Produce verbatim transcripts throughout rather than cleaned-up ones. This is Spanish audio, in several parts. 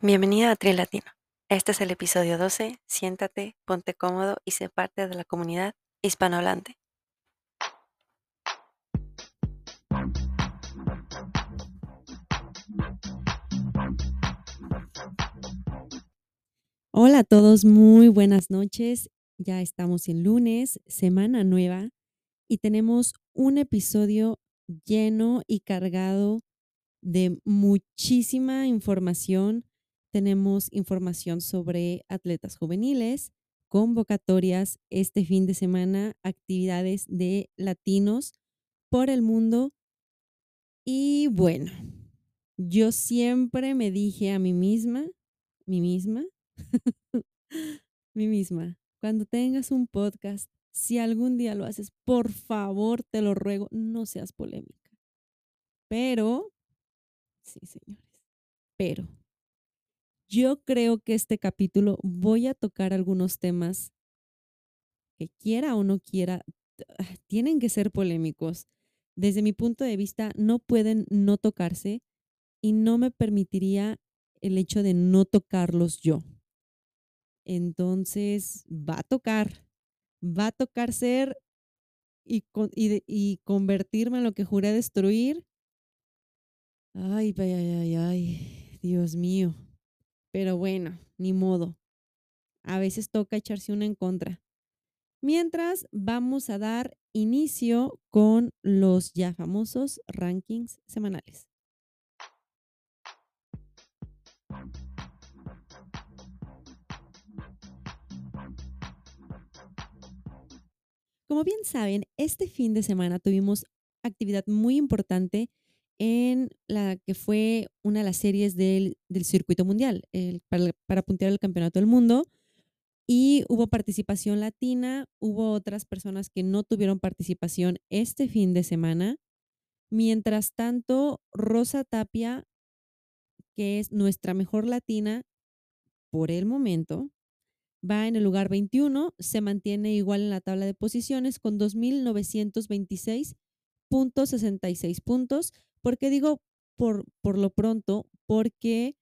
Bienvenida a Tri Latino. Este es el episodio doce. Siéntate, ponte cómodo y sé parte de la comunidad hispanohablante. Hola a todos, muy buenas noches. Ya estamos en lunes, semana nueva, y tenemos un episodio lleno y cargado de muchísima información. Tenemos información sobre atletas juveniles, convocatorias este fin de semana, actividades de latinos por el mundo. Y bueno, yo siempre me dije a mí misma, mí misma, mí misma, cuando tengas un podcast, si algún día lo haces, por favor, te lo ruego, no seas polémica. Pero, sí, señores, pero yo creo que este capítulo voy a tocar algunos temas que quiera o no quiera, tienen que ser polémicos. Desde mi punto de vista, no pueden no tocarse y no me permitiría el hecho de no tocarlos yo. Entonces, va a tocar, va a tocar ser y, con, y, de, y convertirme en lo que juré destruir. Ay, ay, ay, ay, Dios mío. Pero bueno, ni modo. A veces toca echarse una en contra. Mientras, vamos a dar inicio con los ya famosos rankings semanales. Como bien saben, este fin de semana tuvimos actividad muy importante en la que fue una de las series del, del circuito mundial, el, para, para puntear el campeonato del mundo. Y hubo participación latina, hubo otras personas que no tuvieron participación este fin de semana. Mientras tanto, Rosa Tapia, que es nuestra mejor latina por el momento, va en el lugar veintiuno, se mantiene igual en la tabla de posiciones con dos mil novecientos veintiséis punto sesenta y seis puntos. ¿Por qué digo por, por lo pronto? Porque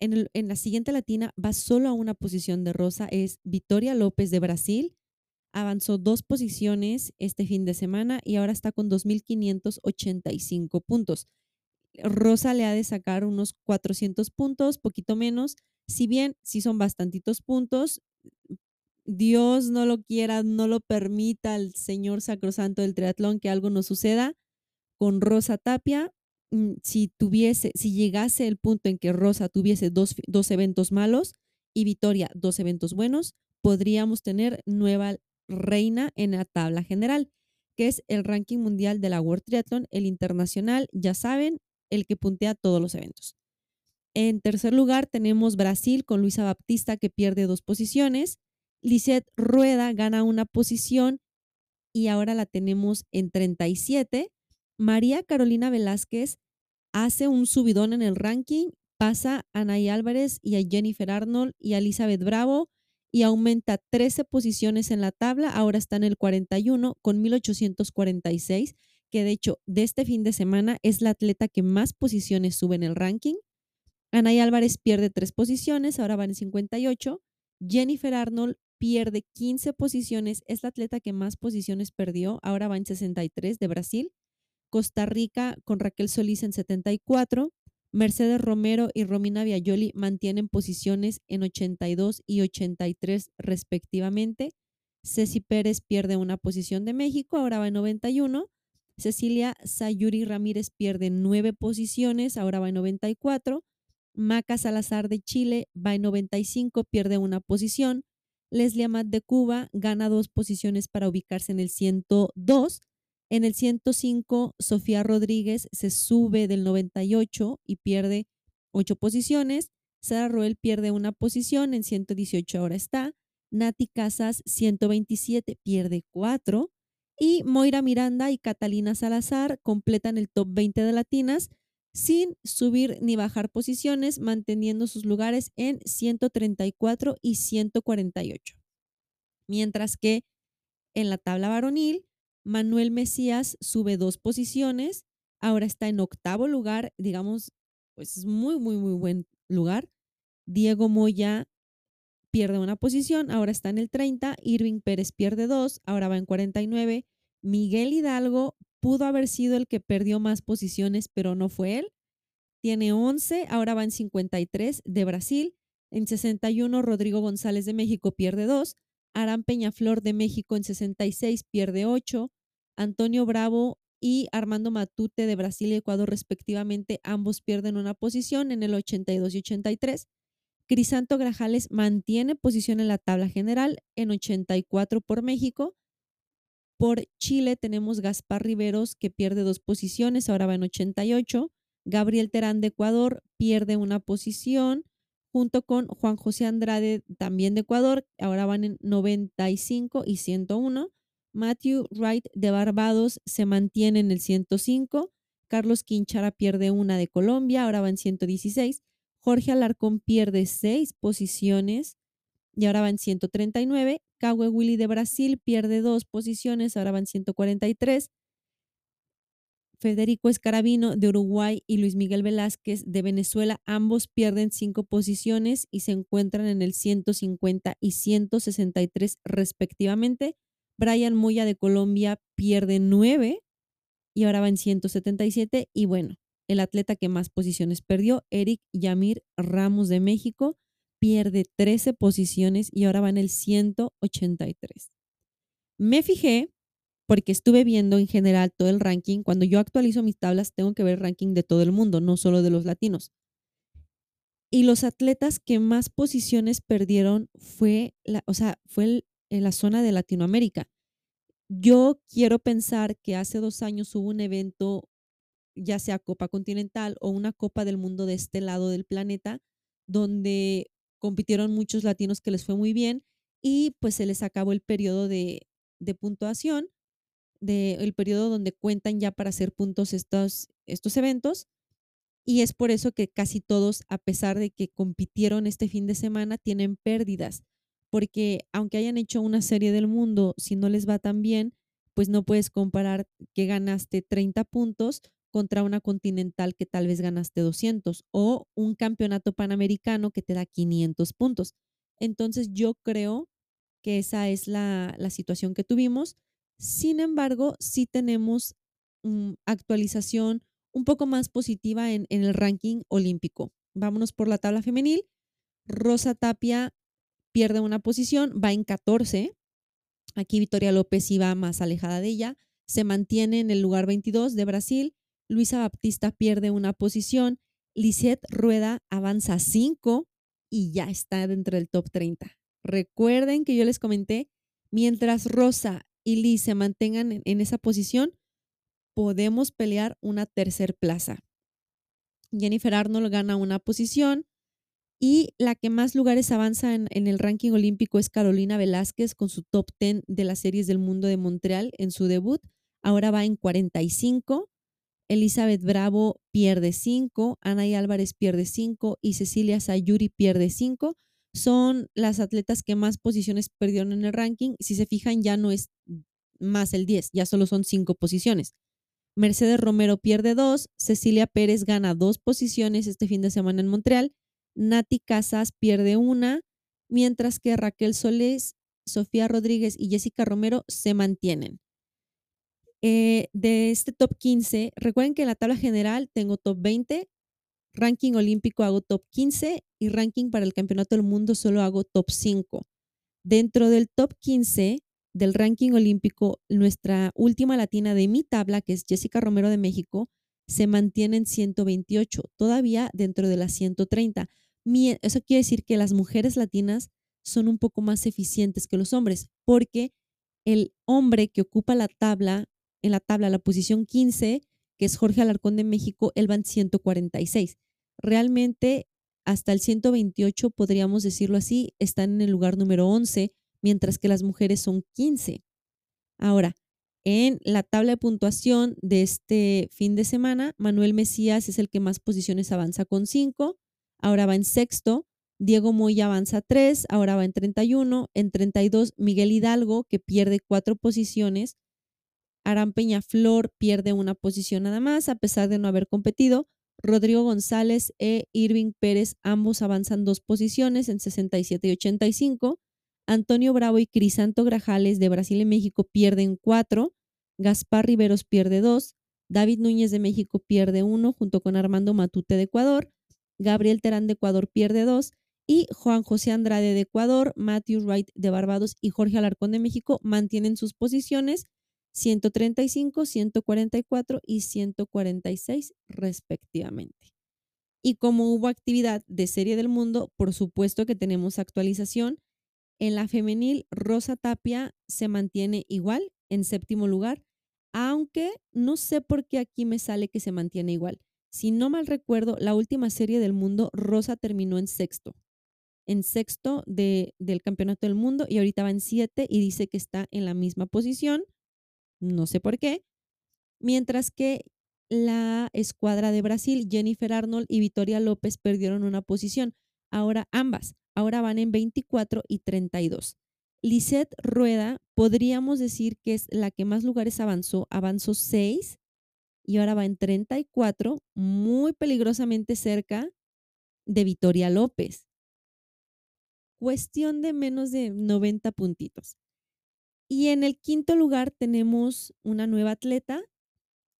en, el, en la siguiente latina va solo a una posición de Rosa, es Victoria López de Brasil. Avanzó dos posiciones este fin de semana y ahora está con dos mil quinientos ochenta y cinco puntos. Rosa le ha de sacar unos cuatrocientos puntos, poquito menos, si bien sí son bastantitos puntos. Dios no lo quiera, no lo permita al Señor Sacrosanto del Triatlón que algo nos suceda con Rosa Tapia. Si tuviese, si llegase el punto en que Rosa tuviese dos, dos eventos malos y Victoria dos eventos buenos, podríamos tener nueva reina en la tabla general, que es el ranking mundial de la World Triathlon, el internacional, ya saben, el que puntea todos los eventos. En tercer lugar tenemos Brasil con Luisa Baptista, que pierde dos posiciones. Lisette Rueda gana una posición y ahora la tenemos en treinta y siete. María Carolina Velázquez hace un subidón en el ranking, pasa a Anaí Álvarez y a Jennifer Arnold y a Elizabeth Bravo y aumenta trece posiciones en la tabla. Ahora está en el cuarenta y uno con mil ochocientos cuarenta y seis, que de hecho de este fin de semana es la atleta que más posiciones sube en el ranking. Anaí Álvarez pierde tres posiciones, ahora va en cincuenta y ocho. Jennifer Arnold pierde quince posiciones, es la atleta que más posiciones perdió, ahora va en sesenta y tres de Brasil. Costa Rica con Raquel Solís en setenta y cuatro. Mercedes Romero y Romina Viayoli mantienen posiciones en ochenta y dos y ochenta y tres respectivamente. Ceci Pérez pierde una posición de México, ahora va en noventa y uno. Cecilia Sayuri Ramírez pierde nueve posiciones, ahora va en noventa y cuatro. Maca Salazar de Chile va en noventa y cinco, pierde una posición. Leslie Amat de Cuba gana dos posiciones para ubicarse en el ciento dos. En el ciento cinco, Sofía Rodríguez se sube del noventa y ocho y pierde ocho posiciones. Sara Roel pierde una posición, en ciento dieciocho ahora está. Nati Casas, ciento veintisiete, pierde cuatro. Y Moira Miranda y Catalina Salazar completan el top veinte de latinas sin subir ni bajar posiciones, manteniendo sus lugares en ciento treinta y cuatro y ciento cuarenta y ocho. Mientras que En la tabla varonil, Manuel Mesías sube dos posiciones, ahora está en octavo lugar, digamos, pues es muy, muy, muy buen lugar. Diego Moya pierde una posición, ahora está en el treinta, Irving Pérez pierde dos, ahora va en cuarenta y nueve, Miguel Hidalgo pudo haber sido el que perdió más posiciones, pero no fue él, tiene once, ahora va en cincuenta y tres de Brasil, en sesenta y uno Rodrigo González de México pierde dos, Aram Peñaflor de México en sesenta y seis pierde ocho, Antonio Bravo y Armando Matute de Brasil y Ecuador respectivamente, ambos pierden una posición en el ochenta y dos y ochenta y tres. Crisanto Grajales mantiene posición en la tabla general en ochenta y cuatro por México. Por Chile tenemos Gaspar Riveros que pierde dos posiciones, ahora va en ochenta y ocho. Gabriel Terán de Ecuador pierde una posición junto con Juan José Andrade también de Ecuador, ahora van en noventa y cinco y ciento uno. Matthew Wright de Barbados se mantiene en el ciento cinco. Carlos Quinchara pierde una de Colombia, ahora va en ciento dieciséis. Jorge Alarcón pierde seis posiciones y ahora va en ciento treinta y nueve. Kawe Willy de Brasil pierde dos posiciones, ahora va en ciento cuarenta y tres. Federico Escarabino de Uruguay y Luis Miguel Velázquez de Venezuela, ambos pierden cinco posiciones y se encuentran en el ciento cincuenta y ciento sesenta y tres respectivamente. Brian Moya de Colombia pierde nueve y ahora va en ciento setenta y siete y bueno. El atleta que más posiciones perdió, Eric Yamir Ramos de México, pierde trece posiciones y ahora va en el ciento ochenta y tres. Me fijé, porque estuve viendo en general todo el ranking, cuando yo actualizo mis tablas tengo que ver el ranking de todo el mundo, no solo de los latinos. Y los atletas que más posiciones perdieron fue la, o sea, fue el, en la zona de Latinoamérica. Yo quiero pensar que hace dos años hubo un evento, ya sea Copa Continental o una Copa del Mundo de este lado del planeta, donde compitieron muchos latinos que les fue muy bien y pues se les acabó el periodo de, de puntuación, de, el periodo donde cuentan ya para hacer puntos estos, estos eventos, y es por eso que casi todos, a pesar de que compitieron este fin de semana, tienen pérdidas, porque aunque hayan hecho una serie del mundo, si no les va tan bien, pues no puedes comparar que ganaste treinta puntos contra una continental que tal vez ganaste doscientos o un campeonato panamericano que te da quinientos puntos. Entonces yo creo que esa es la, la situación que tuvimos. Sin embargo, sí tenemos um, actualización un poco más positiva en, en el ranking olímpico. Vámonos por la tabla femenil. Rosa Tapia pierde una posición, va en catorce. Aquí Victoria López iba más alejada de ella. Se mantiene en el lugar veintidós de Brasil. Luisa Baptista pierde una posición, Lisette Rueda avanza cinco y ya está dentro del top treinta. Recuerden que yo les comenté, mientras Rosa y Liz se mantengan en esa posición, podemos pelear una tercer plaza. Jennifer Arnold gana una posición y la que más lugares avanza en, en el ranking olímpico es Carolina Velázquez con su top diez de las series del mundo de Montreal en su debut. Ahora va en cuarenta y cinco. Elizabeth Bravo pierde cinco, Anaí Álvarez pierde cinco y Cecilia Sayuri pierde cinco. Son las atletas que más posiciones perdieron en el ranking. Si se fijan, ya no es más el diez, ya solo son cinco posiciones. Mercedes Romero pierde dos, Cecilia Pérez gana dos posiciones este fin de semana en Montreal, Nati Casas pierde una, mientras que Raquel Solís, Sofía Rodríguez y Jessica Romero se mantienen. Eh, de este top quince, recuerden que en la tabla general tengo top veinte, ranking olímpico hago top quince y ranking para el campeonato del mundo solo hago top cinco. Dentro del top quince del ranking olímpico, nuestra última latina de mi tabla, que es Jessica Romero de México, se mantiene en ciento veintiocho, todavía dentro de las ciento treinta. Mi, eso quiere decir que las mujeres latinas son un poco más eficientes que los hombres, porque el hombre que ocupa la tabla en la tabla, la posición quince, que es Jorge Alarcón de México, él va en ciento cuarenta y seis. Realmente, hasta el ciento veintiocho, podríamos decirlo así, están en el lugar número once, mientras que las mujeres son quince. Ahora, en la tabla de puntuación de este fin de semana, Manuel Mesías es el que más posiciones avanza con cinco, ahora va en sexto. Diego Moya avanza tres, ahora va en treinta y uno. En treinta y dos, Miguel Hidalgo, que pierde cuatro posiciones. Aram Peñaflor pierde una posición nada más, a pesar de no haber competido. Rodrigo González e Irving Pérez, ambos avanzan dos posiciones en sesenta y siete y ochenta y cinco. Antonio Bravo y Crisanto Grajales de Brasil y México pierden cuatro. Gaspar Riveros pierde dos. David Núñez de México pierde uno, junto con Armando Matute de Ecuador. Gabriel Terán de Ecuador pierde dos. Y Juan José Andrade de Ecuador, Matthew Wright de Barbados y Jorge Alarcón de México mantienen sus posiciones ciento treinta y cinco, ciento cuarenta y cuatro y ciento cuarenta y seis respectivamente. Y como hubo actividad de Serie del Mundo, por supuesto que tenemos actualización. En la femenil, Rosa Tapia se mantiene igual en séptimo lugar, aunque no sé por qué aquí me sale que se mantiene igual. Si no mal recuerdo, la última Serie del Mundo, Rosa terminó en sexto, en sexto de, del Campeonato del Mundo, y ahorita va en siete y dice que está en la misma posición. No sé por qué. Mientras que la escuadra de Brasil, Jennifer Arnold y Victoria López perdieron una posición. Ahora ambas, ahora van en veinticuatro y treinta y dos. Lisette Rueda, podríamos decir que es la que más lugares avanzó, avanzó seis y ahora va en treinta y cuatro, muy peligrosamente cerca de Victoria López. Cuestión de menos de noventa puntitos. Y en el quinto lugar tenemos una nueva atleta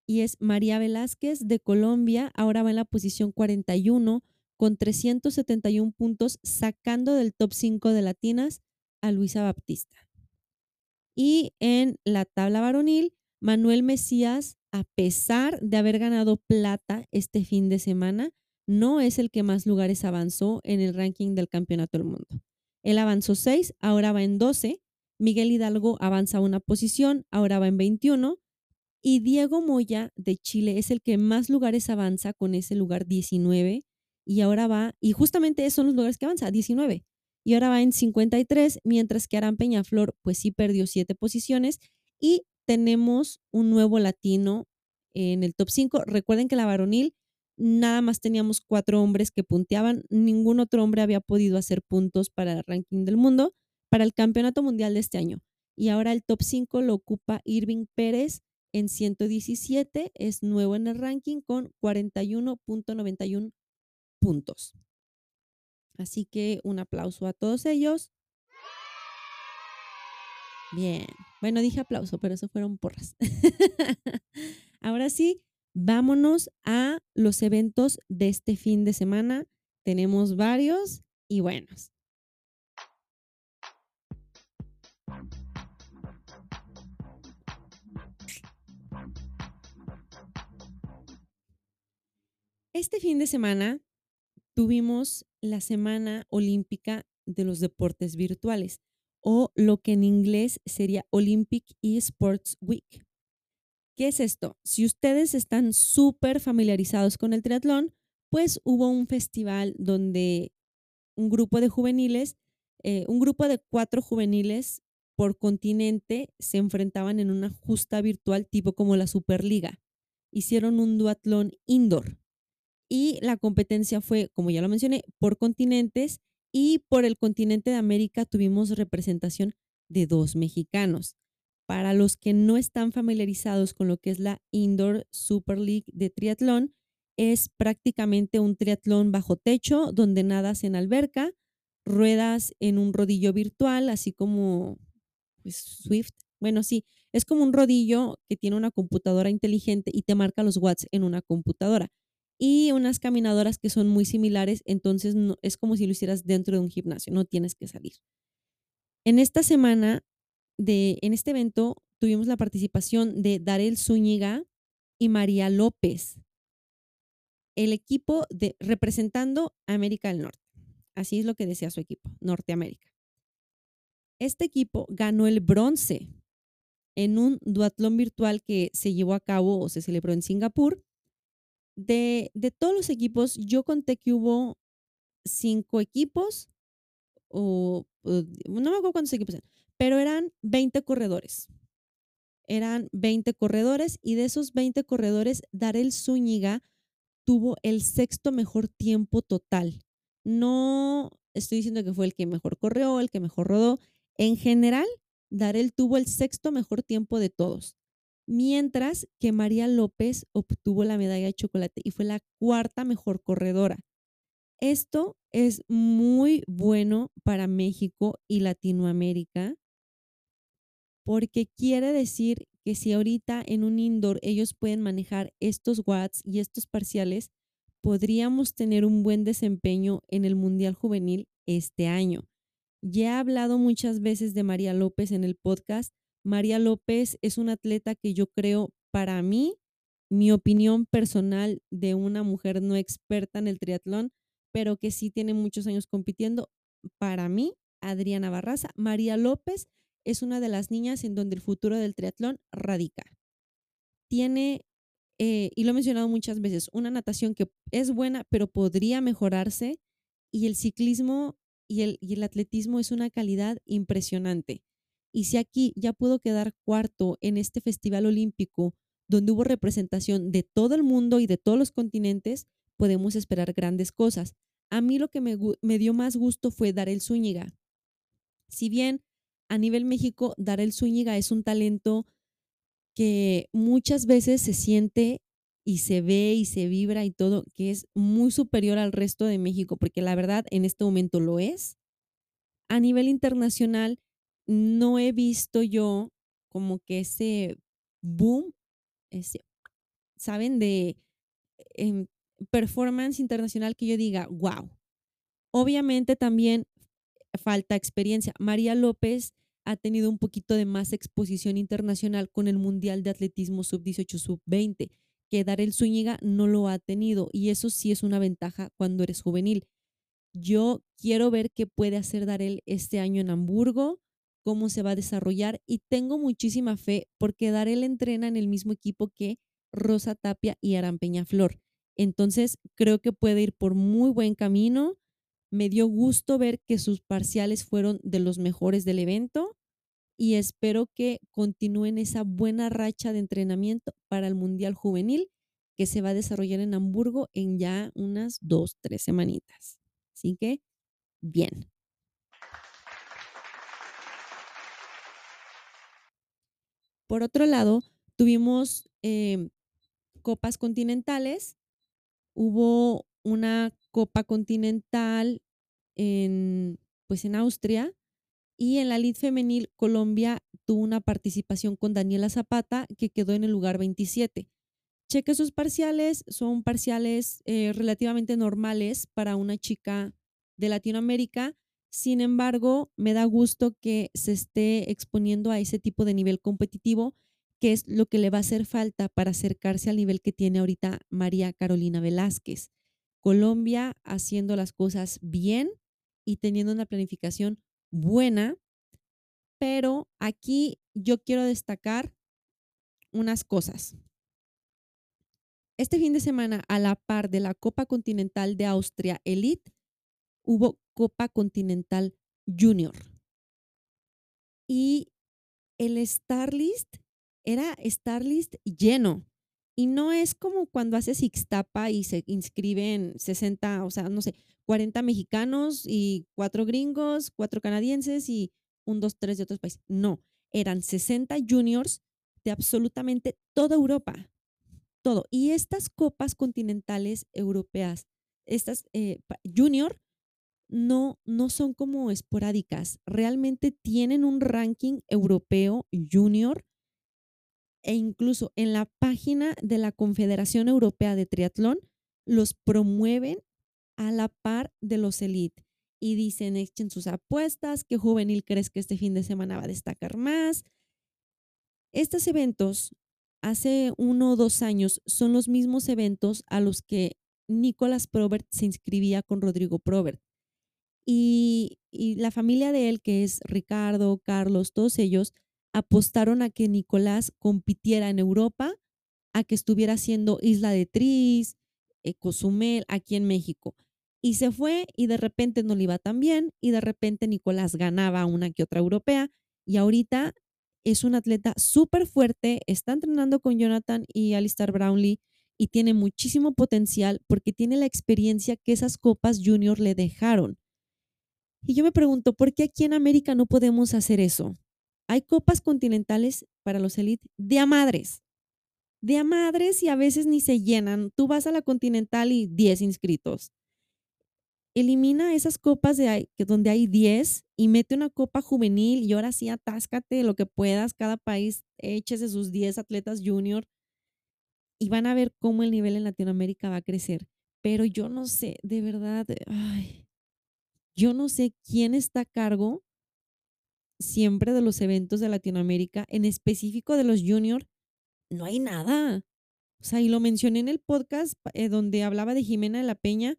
y es María Velázquez de Colombia. Ahora va en la posición cuarenta y uno con trescientos setenta y uno puntos, sacando del top cinco de latinas a Luisa Baptista. Y en la tabla varonil, Manuel Mesías, a pesar de haber ganado plata este fin de semana, no es el que más lugares avanzó en el ranking del Campeonato del Mundo. Él avanzó seis, ahora va en doce. Miguel Hidalgo avanza una posición, ahora va en veintiuno. Y Diego Moya de Chile es el que más lugares avanza con ese lugar diecinueve. Y ahora va, y justamente esos son los lugares que avanza, diecinueve. Y ahora va en cincuenta y tres, mientras que Aram Peñaflor pues sí perdió siete posiciones. Y tenemos un nuevo latino en el top cinco. Recuerden que la varonil nada más teníamos cuatro hombres que punteaban. Ningún otro hombre había podido hacer puntos para el ranking del mundo, para el Campeonato Mundial de este año. Y ahora el top cinco lo ocupa Irving Pérez en ciento diecisiete, es nuevo en el ranking con cuarenta y uno punto noventa y uno puntos. Así que un aplauso a todos ellos. Bien, bueno, dije aplauso, pero eso fueron porras. Ahora sí, vámonos a los eventos de este fin de semana. Tenemos varios y buenos. Este fin de semana tuvimos la Semana Olímpica de los Deportes Virtuales, o lo que en inglés sería Olympic Esports Week. ¿Qué es esto? Si ustedes están súper familiarizados con el triatlón, pues hubo un festival donde un grupo de juveniles, eh, un grupo de cuatro juveniles por continente se enfrentaban en una justa virtual tipo como la Superliga. Hicieron un duatlón indoor. Y la competencia fue, como ya lo mencioné, por continentes, y por el continente de América tuvimos representación de dos mexicanos. Para los que no están familiarizados con lo que es la Indoor Super League de triatlón, es prácticamente un triatlón bajo techo donde nadas en alberca, ruedas en un rodillo virtual, así como pues, Swift. Bueno, sí, es como un rodillo que tiene una computadora inteligente y te marca los watts en una computadora. Y unas caminadoras que son muy similares, entonces no, es como si lo hicieras dentro de un gimnasio, no tienes que salir. En esta semana, de, en este evento, tuvimos la participación de Darell Zúñiga y María López, el equipo de, representando América del Norte. Así es lo que decía su equipo, Norteamérica. Este equipo ganó el bronce en un duatlón virtual que se llevó a cabo o se celebró en Singapur. De, de todos los equipos, yo conté que hubo cinco equipos, o, o no me acuerdo cuántos equipos eran, pero eran veinte corredores. Eran veinte corredores y de esos veinte corredores, Darell Zúñiga tuvo el sexto mejor tiempo total. No, estoy diciendo que fue el que mejor corrió, el que mejor rodó. En general, Darell tuvo el sexto mejor tiempo de todos, mientras que María López obtuvo la medalla de chocolate y fue la cuarta mejor corredora. Esto es muy bueno para México y Latinoamérica, porque quiere decir que si ahorita en un indoor ellos pueden manejar estos watts y estos parciales, podríamos tener un buen desempeño en el Mundial Juvenil este año. Ya he hablado muchas veces de María López en el podcast. María López es una atleta que yo creo, para mí, mi opinión personal de una mujer no experta en el triatlón, pero que sí tiene muchos años compitiendo, para mí, Adriana Barraza, María López es una de las niñas en donde el futuro del triatlón radica. Tiene, eh, y lo he mencionado muchas veces, una natación que es buena, pero podría mejorarse, y el ciclismo y el, y el atletismo es una calidad impresionante. Y si aquí ya pudo quedar cuarto en este festival olímpico, donde hubo representación de todo el mundo y de todos los continentes, podemos esperar grandes cosas. A mí lo que me, me dio más gusto fue Darell Zúñiga. Si bien a nivel México, Darell Zúñiga es un talento que muchas veces se siente y se ve y se vibra y todo, que es muy superior al resto de México, porque la verdad en este momento lo es. A nivel internacional no he visto yo como que ese boom, ese, ¿saben? De... Eh, performance internacional que yo diga, wow. Obviamente también falta experiencia. María López ha tenido un poquito de más exposición internacional con el Mundial de Atletismo sub dieciocho, sub veinte, que Darell Zúñiga no lo ha tenido, y eso sí es una ventaja cuando eres juvenil. Yo quiero ver qué puede hacer Darell este año en Hamburgo, cómo se va a desarrollar, y tengo muchísima fe porque Darell entrena en el mismo equipo que Rosa Tapia y Aram Peñaflor. Entonces, creo que puede ir por muy buen camino. Me dio gusto ver que sus parciales fueron de los mejores del evento y espero que continúen esa buena racha de entrenamiento para el Mundial Juvenil que se va a desarrollar en Hamburgo en ya unas dos, tres semanitas. Así que, bien. Por otro lado, tuvimos eh, copas continentales. Hubo una Copa Continental en, pues en Austria, y en la Elite Femenil Colombia tuvo una participación con Daniela Zapata, que quedó en el lugar veintisiete. Cheque sus parciales, son parciales eh, relativamente normales para una chica de Latinoamérica. Sin embargo, me da gusto que se esté exponiendo a ese tipo de nivel competitivo, que es lo que le va a hacer falta para acercarse al nivel que tiene ahorita María Carolina Velázquez. Colombia haciendo las cosas bien y teniendo una planificación buena, pero aquí yo quiero destacar unas cosas. Este fin de semana, a la par de la Copa Continental de Austria Elite, hubo Copa Continental Junior. Y el Star List era Star List lleno, y no es como cuando haces Ixtapa y se inscriben sesenta, o sea, no sé, cuarenta mexicanos y cuatro gringos, cuatro canadienses y un, dos, tres de otros países. No, eran sesenta juniors de absolutamente toda Europa, todo. Y estas copas continentales europeas, estas eh, junior, no, no son como esporádicas, realmente tienen un ranking europeo junior. E incluso en la página de la Confederación Europea de Triatlón los promueven a la par de los elite y dicen, echen sus apuestas, ¿qué juvenil crees que este fin de semana va a destacar más? Estos eventos hace uno o dos años son los mismos eventos a los que Nicolás Probert se inscribía con Rodrigo Probert, y, y la familia de él, que es Ricardo, Carlos, todos ellos apostaron a que Nicolás compitiera en Europa, a que estuviera haciendo Isla de Tris, Cozumel, aquí en México. Y se fue, y de repente no le iba tan bien, y de repente Nicolás ganaba una que otra europea, y ahorita es un atleta súper fuerte, está entrenando con Jonathan y Alistair Brownlee, y tiene muchísimo potencial porque tiene la experiencia que esas copas junior le dejaron. Y yo me pregunto, ¿por qué aquí en América no podemos hacer eso? Hay copas continentales para los élite de a madres. De a madres y a veces ni se llenan. Tú vas a la continental y diez inscritos. Elimina esas copas de, donde hay diez y mete una copa juvenil y ahora sí atáscate lo que puedas. Cada país échese sus diez atletas junior y van a ver cómo el nivel en Latinoamérica va a crecer. Pero yo no sé, de verdad, ay, yo no sé quién está a cargo siempre de los eventos de Latinoamérica, en específico de los junior. No hay nada. O sea, y lo mencioné en el podcast eh, donde hablaba de Jimena de la Peña.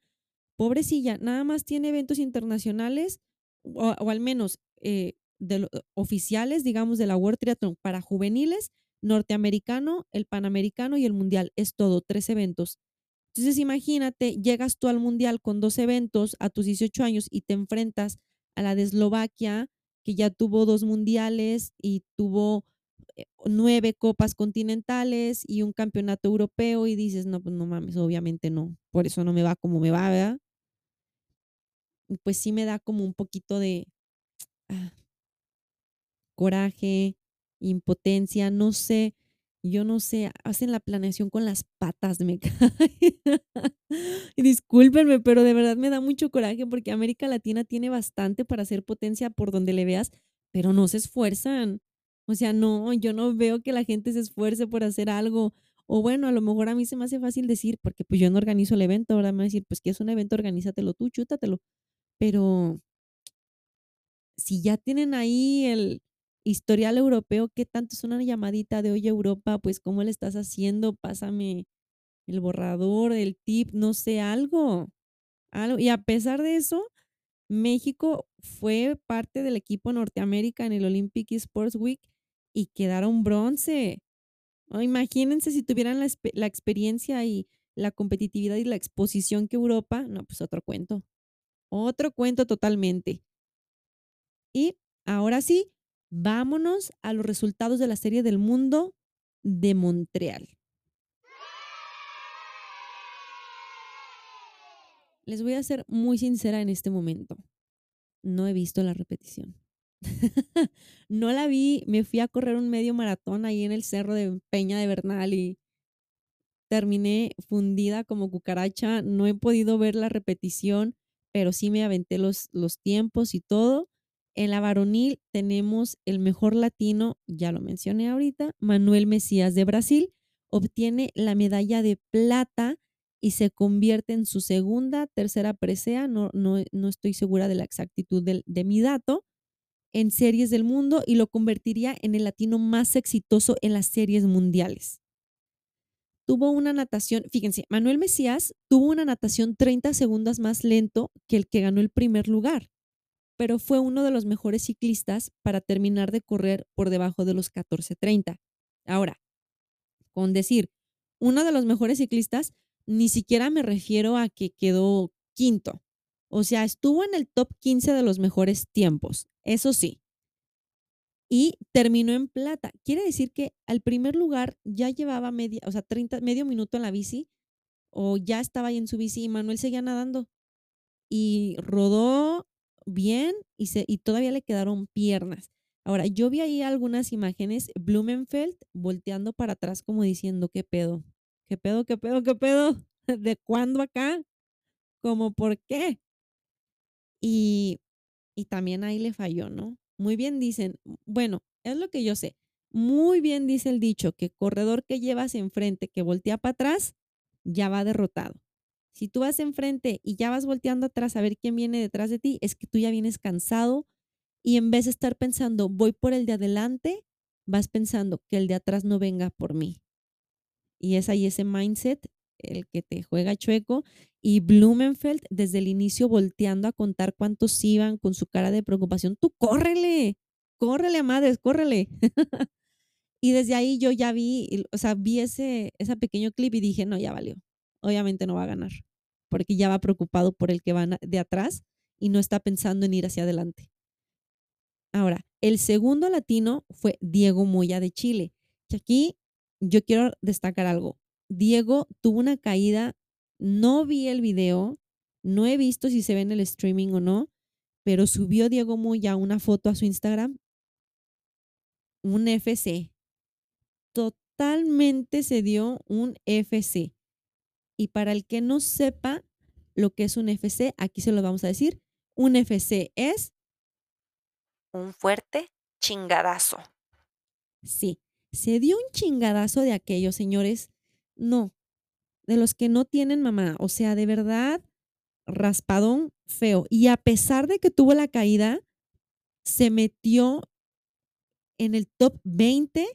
Pobrecilla, nada más tiene eventos internacionales o, o al menos eh, de lo, oficiales, digamos, de la World Triathlon para juveniles, norteamericano, el panamericano y el mundial. Es todo, tres eventos. Entonces imagínate, llegas tú al mundial con dos eventos a tus dieciocho años y te enfrentas a la de Eslovaquia, que ya tuvo dos mundiales y tuvo nueve copas continentales y un campeonato europeo y dices, no, pues no mames, obviamente no, por eso no me va como me va, ¿verdad? Pues sí me da como un poquito de ah, coraje, impotencia, no sé, yo no sé, hacen la planeación con las patas, me cae. Discúlpenme, pero de verdad me da mucho coraje porque América Latina tiene bastante para hacer potencia por donde le veas, pero no se esfuerzan. O sea, no, yo no veo que la gente se esfuerce por hacer algo. O bueno, a lo mejor a mí se me hace fácil decir, porque pues yo no organizo el evento. Ahora me van a decir, pues que es un evento, organízatelo tú, chútatelo. Pero si ya tienen ahí el historial europeo, ¿qué tanto es una llamadita de, oye, Europa, pues cómo le estás haciendo? Pásame el borrador, el tip, no sé, algo. algo. Y a pesar de eso, México fue parte del equipo Norteamérica en el Olympic Sports Week y quedaron bronce. Oh, imagínense si tuvieran la, la experiencia y la competitividad y la exposición que Europa, no, pues otro cuento. Otro cuento totalmente. Y ahora sí, vámonos a los resultados de la Serie del Mundo de Montreal. Les voy a ser muy sincera en este momento. No he visto la repetición. No la vi, me fui a correr un medio maratón ahí en el cerro de Peña de Bernal y terminé fundida como cucaracha. No he podido ver la repetición, pero sí me aventé los, los tiempos y todo. En la varonil tenemos el mejor latino, ya lo mencioné ahorita, Manuel Mesías de Brasil, obtiene la medalla de plata y se convierte en su segunda, tercera presea, no, no, no estoy segura de la exactitud de, de mi dato, en series del mundo y lo convertiría en el latino más exitoso en las series mundiales. Tuvo una natación, fíjense, Manuel Mesías tuvo una natación treinta segundos más lento que el que ganó el primer lugar, pero fue uno de los mejores ciclistas para terminar de correr por debajo de los catorce treinta. Ahora, con decir, uno de los mejores ciclistas, ni siquiera me refiero a que quedó quinto. O sea, estuvo en el top quince de los mejores tiempos, eso sí. Y terminó en plata. Quiere decir que al primer lugar ya llevaba media, o sea, treinta, medio minuto en la bici o ya estaba ahí en su bici y Manuel seguía nadando. Y rodó bien y, se, y todavía le quedaron piernas. Ahora, yo vi ahí algunas imágenes, Blumenfeld volteando para atrás como diciendo, ¿qué pedo? ¿Qué pedo, qué pedo, qué pedo? ¿De cuándo acá? ¿Cómo por qué? Y, y también ahí le falló, ¿no? Muy bien dicen, bueno, es lo que yo sé. Muy bien dice el dicho que corredor que llevas enfrente que voltea para atrás, ya va derrotado. Si tú vas enfrente y ya vas volteando atrás a ver quién viene detrás de ti, es que tú ya vienes cansado y en vez de estar pensando, voy por el de adelante, vas pensando que el de atrás no venga por mí. Y es ahí ese mindset el que te juega chueco. Y Blumenfeld desde el inicio volteando a contar cuántos iban con su cara de preocupación. ¡Tú córrele! ¡Córrele, madres! ¡Córrele! Y desde ahí yo ya vi, o sea, vi ese, ese pequeño clip y dije, no, ya valió. Obviamente no va a ganar porque ya va preocupado por el que va de atrás y no está pensando en ir hacia adelante. Ahora, el segundo latino fue Diego Moya de Chile, que aquí yo quiero destacar algo. Diego tuvo una caída, no vi el video, no he visto si se ve en el streaming o no, pero subió Diego Moya una foto a su Instagram, un F C. Totalmente se dio un F C. Y para el que no sepa lo que es un F C, aquí se lo vamos a decir. Un F C es un fuerte chingadazo. Sí, se dio un chingadazo de aquellos, señores. No, de los que no tienen mamá. O sea, de verdad, raspadón feo. Y a pesar de que tuvo la caída, se metió en el top veinte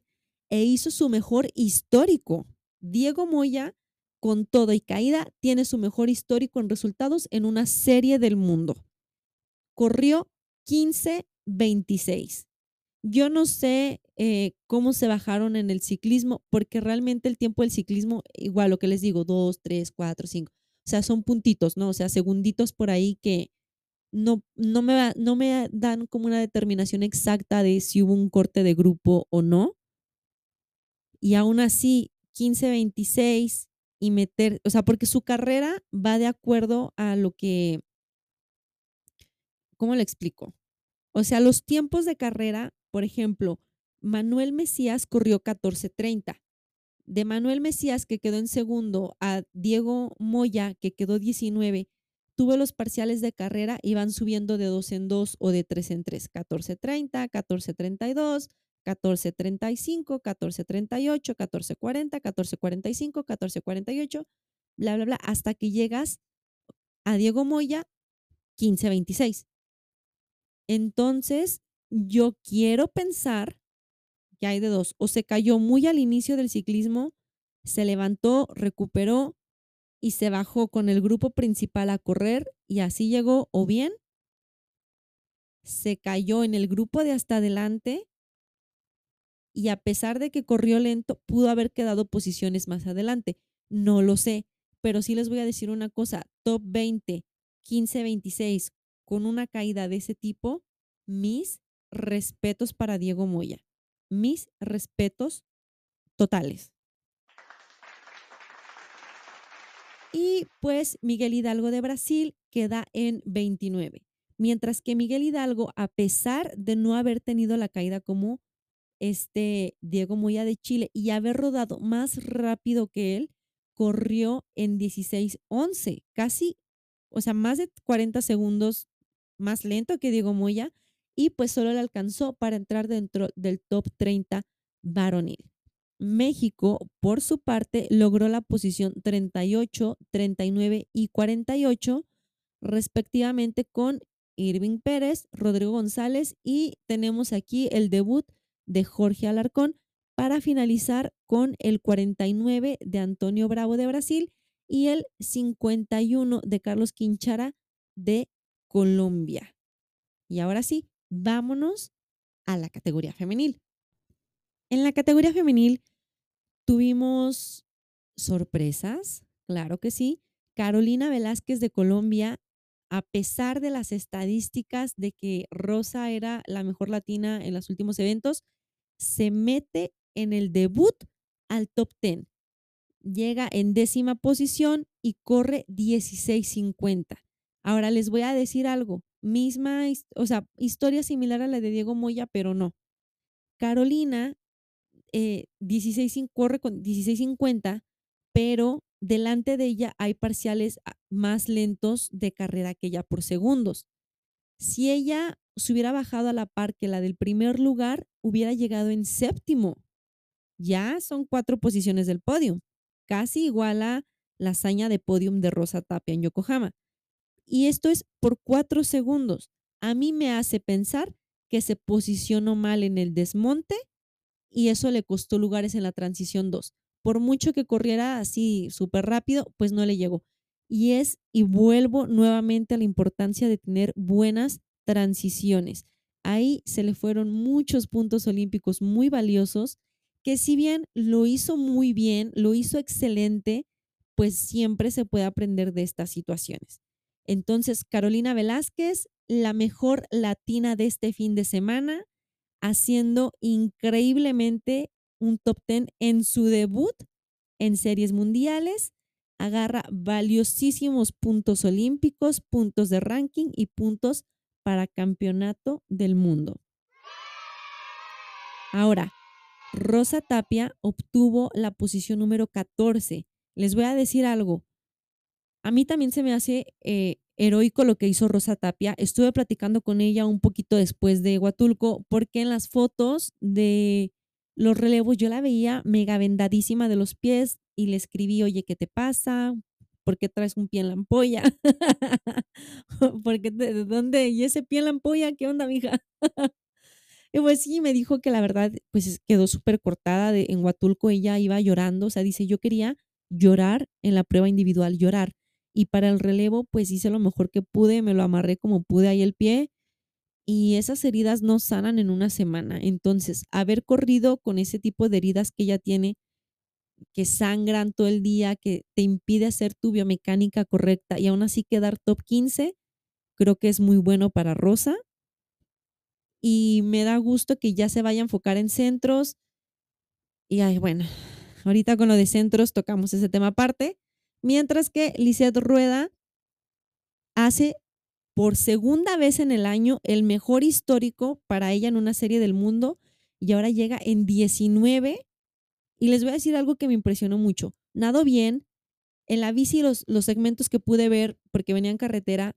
e hizo su mejor histórico. Diego Moya, con todo y caída, tiene su mejor histórico en resultados en una serie del mundo. Corrió quince veintiséis. Yo no sé eh, cómo se bajaron en el ciclismo, porque realmente el tiempo del ciclismo, igual lo que les digo, dos, tres, cuatro, cinco. O sea, son puntitos, ¿no? O sea, segunditos por ahí que no, no, me, no me dan como una determinación exacta de si hubo un corte de grupo o no. Y aún así, quince veintiséis y meter, o sea, porque su carrera va de acuerdo a lo que, ¿cómo le explico? O sea, los tiempos de carrera. Por ejemplo, Manuel Mesías corrió catorce treinta. De Manuel Mesías, que quedó en segundo, a Diego Moya, que quedó diecinueve, tuvo los parciales de carrera y van subiendo de dos en dos o de tres en tres. catorce treinta, catorce treinta y dos, catorce treinta y cinco, catorce treinta y ocho, catorce cuarenta, catorce cuarenta y cinco, catorce cuarenta y ocho, bla, bla, bla, hasta que llegas a Diego Moya, quince veintiséis. Entonces, yo quiero pensar que hay de dos. O se cayó muy al inicio del ciclismo, se levantó, recuperó y se bajó con el grupo principal a correr y así llegó. O bien, se cayó en el grupo de hasta adelante y a pesar de que corrió lento, pudo haber quedado posiciones más adelante. No lo sé, pero sí les voy a decir una cosa. top veinte, quince veintiséis, con una caída de ese tipo, mis respetos para Diego Moya. Mis respetos totales. Y pues Miguel Hidalgo de Brasil queda en veintinueve. Mientras que Miguel Hidalgo, a pesar de no haber tenido la caída como este Diego Moya de Chile y haber rodado más rápido que él, corrió en dieciséis once, casi, o sea, más de cuarenta segundos más lento que Diego Moya. Y pues solo le alcanzó para entrar dentro del top treinta varonil. México, por su parte, logró la posición treinta y ocho, treinta y nueve y cuarenta y ocho, respectivamente con Irving Pérez, Rodrigo González y tenemos aquí el debut de Jorge Alarcón para finalizar con el cuarenta y nueve de Antonio Bravo de Brasil y el cincuenta y uno de Carlos Quinchara de Colombia. Y ahora sí, vámonos a la categoría femenil. En la categoría femenil tuvimos sorpresas, claro que sí. Carolina Velázquez de Colombia, a pesar de las estadísticas de que Rosa era la mejor latina en los últimos eventos, se mete en el debut al top diez. Llega en décima posición y corre dieciséis cincuenta. Ahora les voy a decir algo. Misma, o sea, historia similar a la de Diego Moya, pero no. Carolina eh, dieciséis, corre con dieciséis cincuenta, pero delante de ella hay parciales más lentos de carrera que ella por segundos. Si ella se hubiera bajado a la par que la del primer lugar, hubiera llegado en séptimo. Ya son cuatro posiciones del podio, casi igual a la hazaña de podium de Rosa Tapia en Yokohama. Y esto es por cuatro segundos. A mí me hace pensar que se posicionó mal en el desmonte y eso le costó lugares en la transición dos. Por mucho que corriera así súper rápido, pues no le llegó. Y es, y vuelvo nuevamente a la importancia de tener buenas transiciones. Ahí se le fueron muchos puntos olímpicos muy valiosos, que si bien lo hizo muy bien, lo hizo excelente, pues siempre se puede aprender de estas situaciones. Entonces, Carolina Velázquez, la mejor latina de este fin de semana, haciendo increíblemente un top diez en su debut en series mundiales, agarra valiosísimos puntos olímpicos, puntos de ranking y puntos para Campeonato del Mundo. Ahora, Rosa Tapia obtuvo la posición número catorce. Les voy a decir algo. A mí también se me hace eh, heroico lo que hizo Rosa Tapia. Estuve platicando con ella un poquito después de Huatulco porque en las fotos de los relevos yo la veía mega vendadísima de los pies y le escribí, oye, ¿qué te pasa? ¿Por qué traes un pie en la ampolla? Porque de dónde y ese pie en la ampolla, ¿qué onda, mija? Y pues sí, me dijo que la verdad, pues quedó súper cortada de, en Huatulco, ella iba llorando, o sea, dice, yo quería llorar en la prueba individual, llorar. Y para el relevo, pues hice lo mejor que pude, me lo amarré como pude ahí el pie. Y esas heridas no sanan en una semana. Entonces, haber corrido con ese tipo de heridas que ella tiene, que sangran todo el día, que te impide hacer tu biomecánica correcta y aún así quedar top quince, creo que es muy bueno para Rosa. Y me da gusto que ya se vaya a enfocar en centros. Y ay, bueno, ahorita con lo de centros tocamos ese tema aparte. Mientras que Lisette Rueda hace por segunda vez en el año el mejor histórico para ella en una serie del mundo y ahora llega en diecinueve. Y les voy a decir algo que me impresionó mucho. Nado bien, en la bici los, los segmentos que pude ver, porque venía en carretera,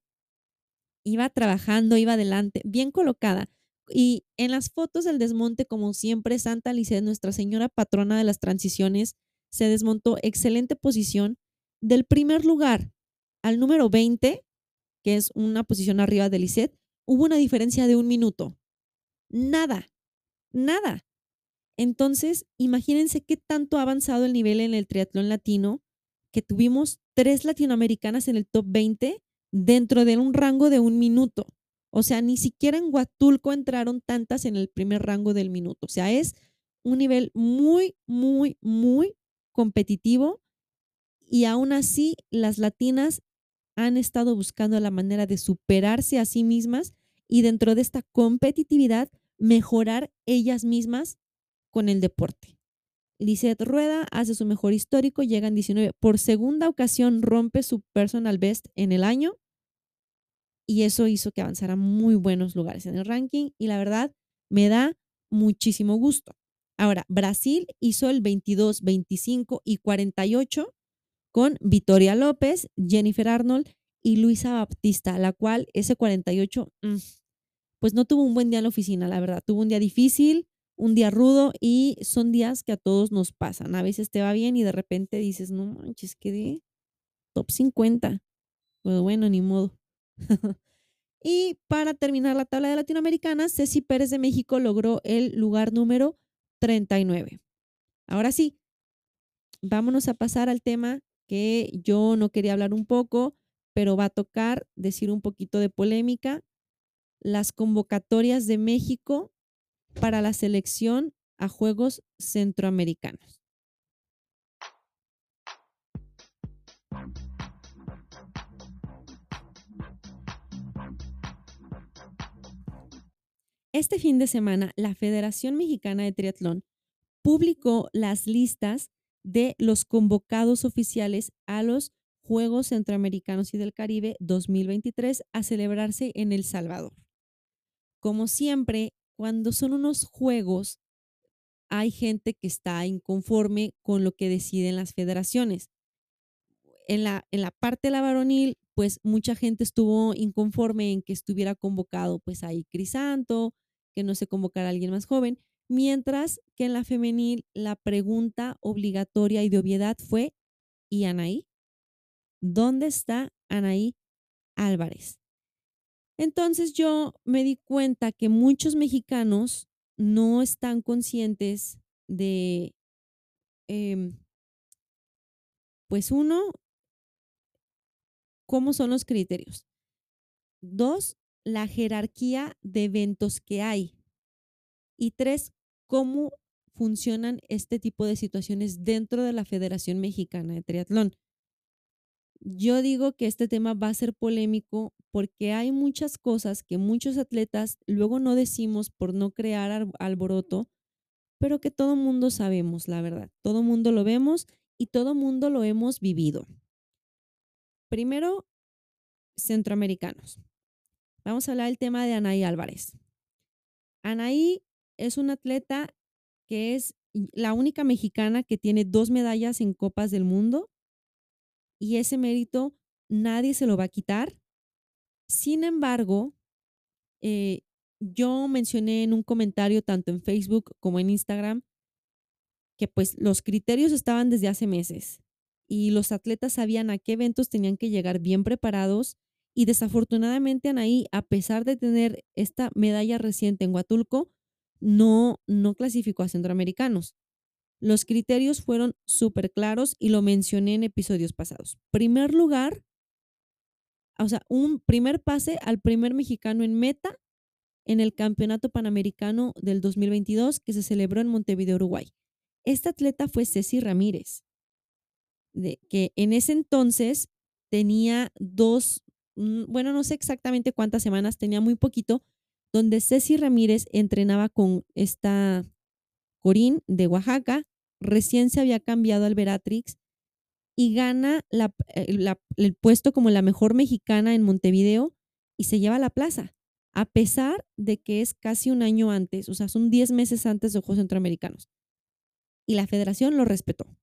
iba trabajando, iba adelante, bien colocada. Y en las fotos del desmonte, como siempre, Santa Lisette, nuestra señora patrona de las transiciones, se desmontó excelente posición del primer lugar al número veinte, que es una posición arriba de Lisette, hubo una diferencia de un minuto. Nada, nada. Entonces, imagínense qué tanto ha avanzado el nivel en el triatlón latino, que tuvimos tres latinoamericanas en el top veinte dentro de un rango de un minuto. O sea, ni siquiera en Huatulco entraron tantas en el primer rango del minuto. O sea, es un nivel muy, muy, muy competitivo y aún así las latinas han estado buscando la manera de superarse a sí mismas y dentro de esta competitividad mejorar ellas mismas con el deporte. Lisette Rueda hace su mejor histórico, llega en diecinueve. Por segunda ocasión rompe su personal best en el año y eso hizo que avanzara muy buenos lugares en el ranking y la verdad me da muchísimo gusto. Ahora, Brasil hizo el veintidós, veinticinco y cuarenta y ocho con Victoria López, Jennifer Arnold y Luisa Baptista, la cual ese cuarenta y ocho pues no tuvo un buen día en la oficina, la verdad. Tuvo un día difícil, un día rudo y son días que a todos nos pasan. A veces te va bien y de repente dices, no manches, quedé top cincuenta. Pues bueno, ni modo. Y para terminar la tabla de latinoamericanas, Ceci Pérez de México logró el lugar número treinta y nueve. Ahora sí, vámonos a pasar al tema que yo no quería hablar un poco, pero va a tocar decir un poquito de polémica. Las convocatorias de México para la selección a Juegos Centroamericanos. Este fin de semana, la Federación Mexicana de Triatlón publicó las listas de los convocados oficiales a los Juegos Centroamericanos y del Caribe dos mil veintitrés a celebrarse en El Salvador. Como siempre, cuando son unos juegos, hay gente que está inconforme con lo que deciden las federaciones. En la, en la parte de la varonil, pues mucha gente estuvo inconforme en que estuviera convocado pues ahí Crisanto, que no se convocara alguien más joven, mientras que en la femenil la pregunta obligatoria y de obviedad fue, ¿y Anaí? ¿Dónde está Anaí Álvarez? Entonces yo me di cuenta que muchos mexicanos no están conscientes de, eh, pues uno, cómo son los criterios. Dos, la jerarquía de eventos que hay. Y tres, cómo funcionan este tipo de situaciones dentro de la Federación Mexicana de Triatlón. Yo digo que este tema va a ser polémico porque hay muchas cosas que muchos atletas luego no decimos por no crear alboroto, pero que todo mundo sabemos, la verdad. Todo mundo lo vemos y todo mundo lo hemos vivido. Primero, centroamericanos. Vamos a hablar del tema de Anaí Álvarez. Anaí es una atleta que es la única mexicana que tiene dos medallas en Copas del Mundo y ese mérito nadie se lo va a quitar. Sin embargo, eh, yo mencioné en un comentario tanto en Facebook como en Instagram que pues los criterios estaban desde hace meses y los atletas sabían a qué eventos tenían que llegar bien preparados y desafortunadamente Anaí, a pesar de tener esta medalla reciente en Huatulco, no, no clasificó a centroamericanos. Los criterios fueron súper claros y lo mencioné en episodios pasados. Primer lugar, o sea, un primer pase al primer mexicano en meta en el Campeonato Panamericano del dos mil veintidós que se celebró en Montevideo, Uruguay. Esta atleta fue Ceci Ramírez, de, que en ese entonces tenía dos, bueno, no sé exactamente cuántas semanas, tenía muy poquito, donde Ceci Ramírez entrenaba con esta Corín de Oaxaca, recién se había cambiado al Bellatrix y gana la, la, el puesto como la mejor mexicana en Montevideo y se lleva la plaza, a pesar de que es casi un año antes, o sea, son diez meses antes de los Juegos Centroamericanos. Y la federación lo respetó.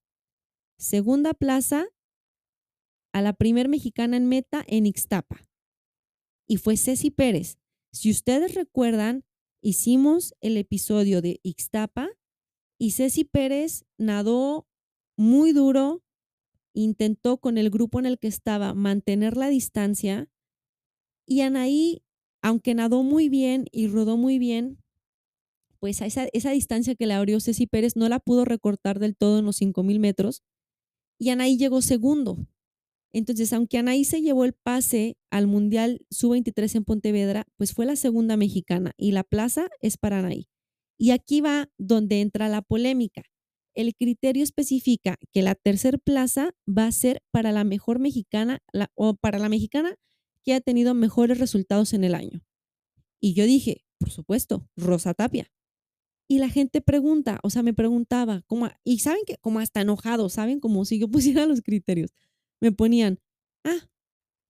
Segunda plaza a la primer mexicana en meta en Ixtapa. Y fue Ceci Pérez. Si ustedes recuerdan, hicimos el episodio de Ixtapa y Ceci Pérez nadó muy duro, intentó con el grupo en el que estaba mantener la distancia y Anaí, aunque nadó muy bien y rodó muy bien, pues esa, esa distancia que le abrió Ceci Pérez no la pudo recortar del todo en los cinco mil metros y Anaí llegó segundo. Entonces, aunque Anaí se llevó el pase al Mundial sub veintitrés en Pontevedra, pues fue la segunda mexicana y la plaza es para Anaí. Y aquí va donde entra la polémica. El criterio especifica que la tercer plaza va a ser para la mejor mexicana la, o para la mexicana que ha tenido mejores resultados en el año. Y yo dije, por supuesto, Rosa Tapia. Y la gente pregunta, o sea, me preguntaba, como, y saben que como hasta enojado, saben como si yo pusiera los criterios. Me ponían, ah,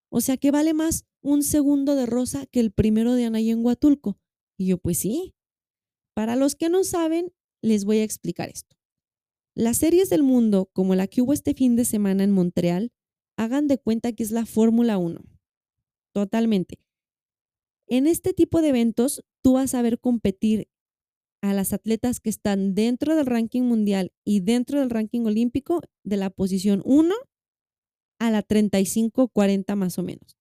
o sea que vale más un segundo de Rosa que el primero de Anaí en Huatulco. Y yo, pues sí. Para los que no saben, les voy a explicar esto. Las series del mundo, como la que hubo este fin de semana en Montreal, hagan de cuenta que es la Fórmula uno. Totalmente. En este tipo de eventos, tú vas a ver competir a las atletas que están dentro del ranking mundial y dentro del ranking olímpico de la posición uno a la treinta y cinco cuarenta más o menos.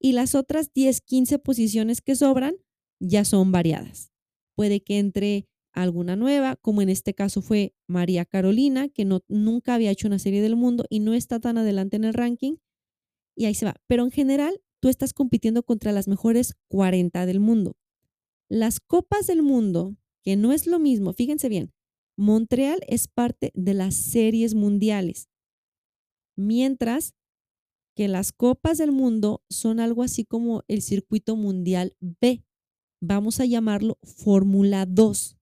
Y las otras diez quince posiciones que sobran ya son variadas. Puede que entre alguna nueva, como en este caso fue María Carolina, que no, nunca había hecho una serie del mundo y no está tan adelante en el ranking, y ahí se va. Pero en general, tú estás compitiendo contra las mejores cuarenta del mundo. Las Copas del Mundo, que no es lo mismo, fíjense bien, Montreal es parte de las series mundiales. Mientras que las Copas del Mundo son algo así como el circuito mundial B. Vamos a llamarlo Fórmula dos.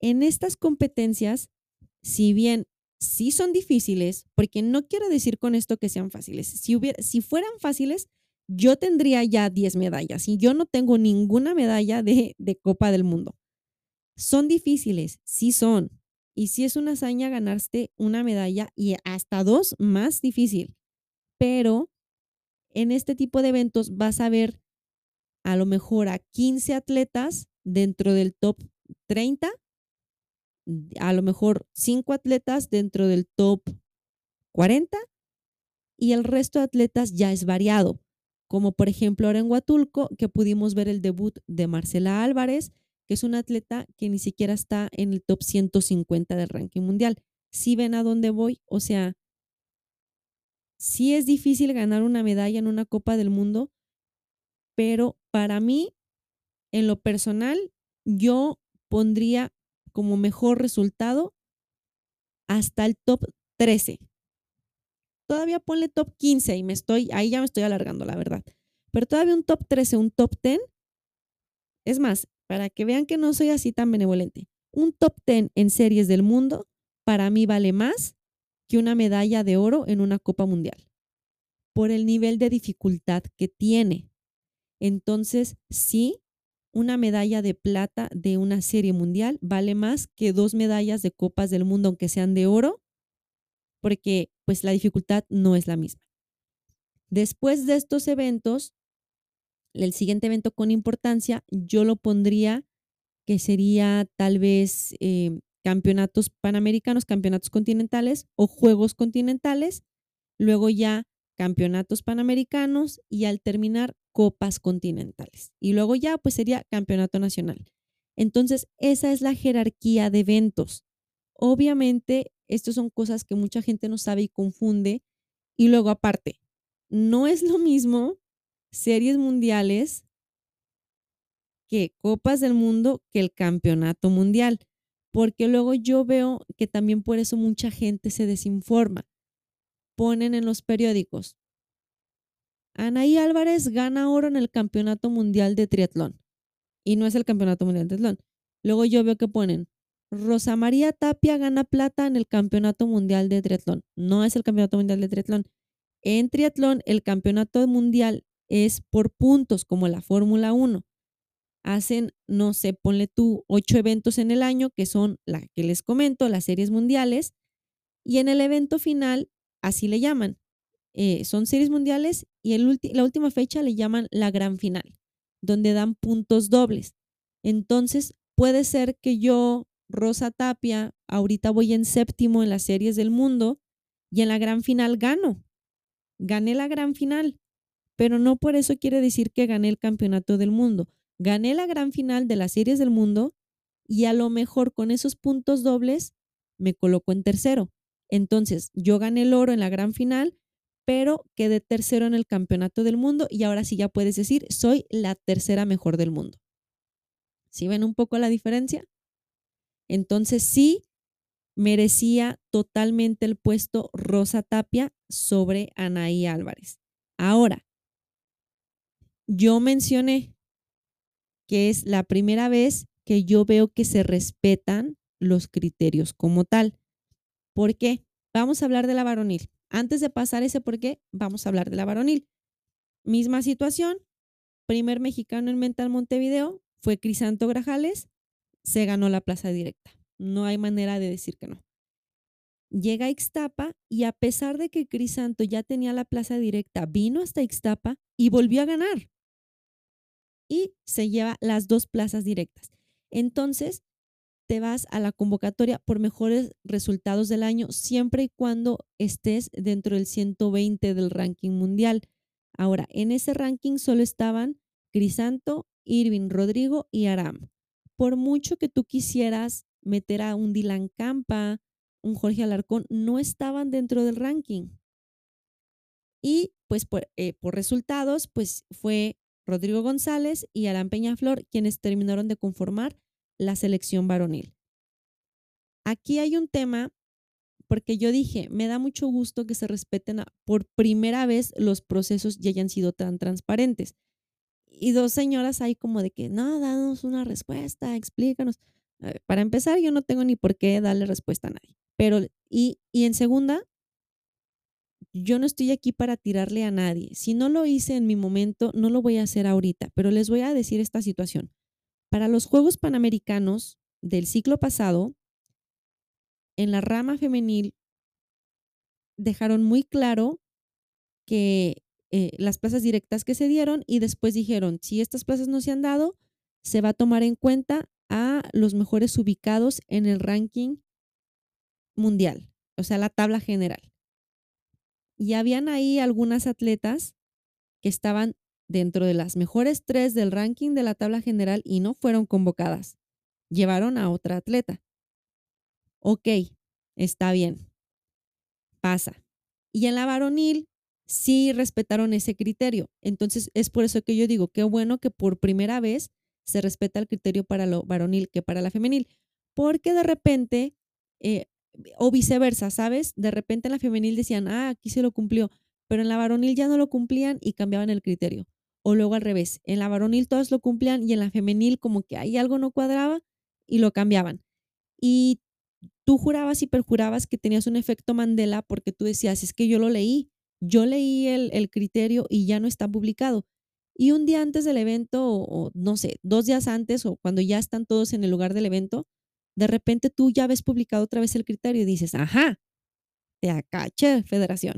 En estas competencias, si bien sí son difíciles, porque no quiero decir con esto que sean fáciles. Si, hubiera, si fueran fáciles, yo tendría ya diez medallas y yo no tengo ninguna medalla de, de Copa del Mundo. Son difíciles, sí son. Y si es una hazaña ganarse una medalla y hasta dos, más difícil. Pero en este tipo de eventos vas a ver a lo mejor a quince atletas dentro del top treinta, a lo mejor cinco atletas dentro del top cuarenta y el resto de atletas ya es variado. Como por ejemplo ahora en Huatulco, que pudimos ver el debut de Marcela Álvarez, que es una atleta que ni siquiera está en el top ciento cincuenta del ranking mundial. ¿Sí ven a dónde voy? O sea, sí es difícil ganar una medalla en una Copa del Mundo, pero para mí, en lo personal, yo pondría como mejor resultado hasta el top trece. Todavía ponle top quince y me estoy, ahí ya me estoy alargando, la verdad. Pero todavía un top trece, un top diez, es más, para que vean que no soy así tan benevolente. Un top diez en series del mundo para mí vale más que una medalla de oro en una Copa Mundial por el nivel de dificultad que tiene. Entonces, sí, una medalla de plata de una serie mundial vale más que dos medallas de copas del mundo, aunque sean de oro, porque pues la dificultad no es la misma. Después de estos eventos, el siguiente evento con importancia, yo lo pondría que sería tal vez eh, campeonatos panamericanos, campeonatos continentales o juegos continentales, luego ya campeonatos panamericanos y al terminar copas continentales. Y luego ya pues sería campeonato nacional. Entonces esa es la jerarquía de eventos. Obviamente estas son cosas que mucha gente no sabe y confunde. Y luego aparte, no es lo mismo series mundiales que copas del mundo que el campeonato mundial, porque luego yo veo que también por eso mucha gente se desinforma. Ponen en los periódicos, Anaí Álvarez gana oro en el campeonato mundial de triatlón, y no es el campeonato mundial de triatlón. Luego yo veo que ponen, Rosa María Tapia gana plata en el campeonato mundial de triatlón, no es el campeonato mundial de triatlón. En triatlón el campeonato mundial es por puntos, como la Fórmula uno. Hacen, no sé, ponle tú ocho eventos en el año, que son la que les comento, las series mundiales, y en el evento final, así le llaman, eh, son series mundiales, y el ulti- la última fecha le llaman la gran final, donde dan puntos dobles. Entonces puede ser que yo, Rosa Tapia, ahorita voy en séptimo en las series del mundo, y en la gran final gano, gané la gran final, pero no por eso quiere decir que gané el campeonato del mundo. Gané la gran final de las series del mundo y a lo mejor con esos puntos dobles me coloco en tercero. Entonces yo gané el oro en la gran final, pero quedé tercero en el campeonato del mundo y ahora sí ya puedes decir, soy la tercera mejor del mundo. ¿Sí ven un poco la diferencia? Entonces sí merecía totalmente el puesto Rosa Tapia sobre Anaí Álvarez. Ahora, yo mencioné que es la primera vez que yo veo que se respetan los criterios como tal. ¿Por qué? Vamos a hablar de la varonil. Antes de pasar ese por qué, vamos a hablar de la varonil. Misma situación, primer mexicano en Mental Montevideo fue Crisanto Grajales, se ganó la plaza directa. No hay manera de decir que no. Llega a Ixtapa y a pesar de que Crisanto ya tenía la plaza directa, vino hasta Ixtapa y volvió a ganar. Y se lleva las dos plazas directas. Entonces, te vas a la convocatoria por mejores resultados del año, siempre y cuando estés dentro del ciento veinte del ranking mundial. Ahora, en ese ranking solo estaban Crisanto, Irving, Rodrigo y Aram. Por mucho que tú quisieras meter a un Dylan Campa, un Jorge Alarcón, no estaban dentro del ranking. Y pues por, eh, por resultados, pues fue Rodrigo González y Aram Peñaflor, quienes terminaron de conformar la selección varonil. Aquí hay un tema, porque yo dije, me da mucho gusto que se respeten a, por primera vez los procesos y hayan sido tan transparentes. Y dos señoras ahí como de que, no, danos una respuesta, explícanos. A ver, para empezar, yo no tengo ni por qué darle respuesta a nadie. Pero, y, y en segunda, yo no estoy aquí para tirarle a nadie. Si no lo hice en mi momento, no lo voy a hacer ahorita, pero les voy a decir esta situación. Para los Juegos Panamericanos del ciclo pasado, en la rama femenil dejaron muy claro que eh, las plazas directas que se dieron y después dijeron, si estas plazas no se han dado, se va a tomar en cuenta a los mejores ubicados en el ranking mundial, o sea, la tabla general. Y habían ahí algunas atletas que estaban dentro de las mejores tres del ranking de la tabla general y no fueron convocadas. Llevaron a otra atleta. Ok, está bien. Pasa. Y en la varonil sí respetaron ese criterio. Entonces es por eso que yo digo, qué bueno que por primera vez se respeta el criterio para lo varonil que para la femenil. Porque de repente... Eh, o viceversa, ¿sabes? De repente en la femenil decían, ah, aquí se lo cumplió, pero en la varonil ya no lo cumplían y cambiaban el criterio. O luego al revés, en la varonil todas lo cumplían y en la femenil como que ahí algo no cuadraba y lo cambiaban. Y tú jurabas y perjurabas que tenías un efecto Mandela porque tú decías, es que yo lo leí, yo leí el, el criterio y ya no está publicado. Y un día antes del evento, o, o no sé, dos días antes, o cuando ya están todos en el lugar del evento, de repente tú ya ves publicado otra vez el criterio y dices, ajá, te acaché, federación.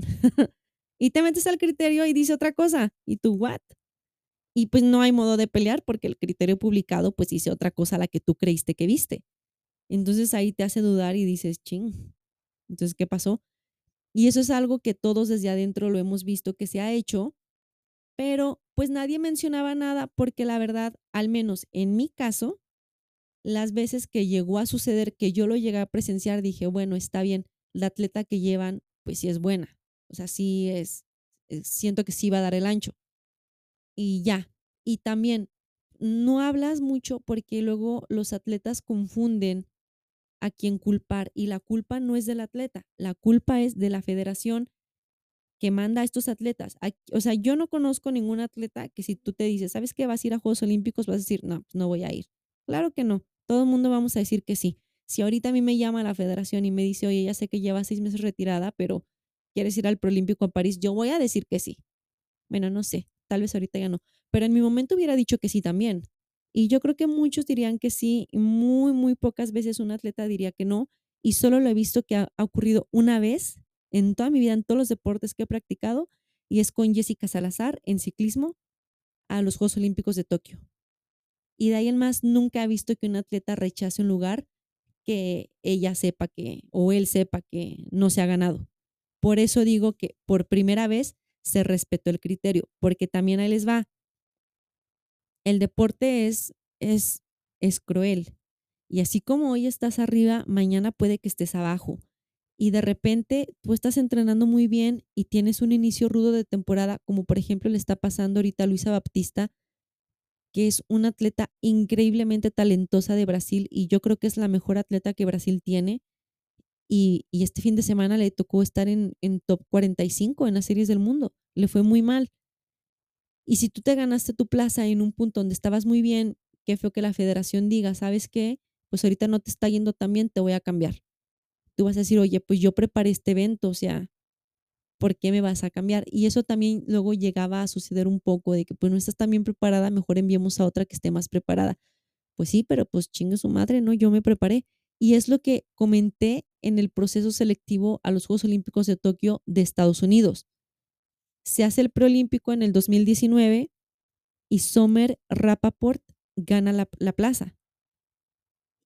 Y te metes al criterio y dice otra cosa. ¿Y tú, what? Y pues no hay modo de pelear porque el criterio publicado pues dice otra cosa a la que tú creíste que viste. Entonces ahí te hace dudar y dices, ching, entonces, ¿qué pasó? Y eso es algo que todos desde adentro lo hemos visto que se ha hecho, pero pues nadie mencionaba nada porque la verdad, al menos en mi caso, las veces que llegó a suceder, que yo lo llegué a presenciar, dije, bueno, está bien, la atleta que llevan, pues sí es buena. O sea, sí es, siento que sí va a dar el ancho. Y ya. Y también, no hablas mucho porque luego los atletas confunden a quien culpar. Y la culpa no es del atleta, la culpa es de la federación que manda a estos atletas. O sea, yo no conozco ningún atleta que si tú te dices, ¿sabes qué? ¿Vas a ir a Juegos Olímpicos? Vas a decir, no, pues no voy a ir. Claro que no. Todo el mundo vamos a decir que sí. Si ahorita a mí me llama la federación y me dice, oye, ya sé que lleva seis meses retirada, pero ¿quieres ir al Proolímpico a París? Yo voy a decir que sí. Bueno, no sé. Tal vez ahorita ya no. Pero en mi momento hubiera dicho que sí también. Y yo creo que muchos dirían que sí. Muy, muy pocas veces un atleta diría que no. Y solo lo he visto que ha ocurrido una vez en toda mi vida, en todos los deportes que he practicado. Y es con Jessica Salazar en ciclismo a los Juegos Olímpicos de Tokio. Y de ahí en más nunca he visto que un atleta rechace un lugar que ella sepa que, o él sepa que no se ha ganado. Por eso digo que por primera vez se respetó el criterio, porque también ahí les va. El deporte es, es, es cruel. Y así como hoy estás arriba, mañana puede que estés abajo. Y de repente tú estás entrenando muy bien y tienes un inicio rudo de temporada, como por ejemplo le está pasando ahorita a Luisa Baptista, que es una atleta increíblemente talentosa de Brasil y yo creo que es la mejor atleta que Brasil tiene. Y, y este fin de semana le tocó estar en, en top cuarenta y cinco en las series del mundo. Le fue muy mal. Y si tú te ganaste tu plaza en un punto donde estabas muy bien, qué feo que la federación diga, ¿sabes qué? Pues ahorita no te está yendo tan bien, te voy a cambiar. Tú vas a decir, oye, pues yo preparé este evento, o sea, ¿por qué me vas a cambiar? Y eso también luego llegaba a suceder un poco de que pues no estás tan bien preparada, mejor enviemos a otra que esté más preparada. Pues sí, pero pues chingue su madre, ¿no? Yo me preparé. Y es lo que comenté en el proceso selectivo a los Juegos Olímpicos de Tokio de Estados Unidos. Se hace el preolímpico en el dos mil diecinueve y Summer Rappaport gana la, la plaza.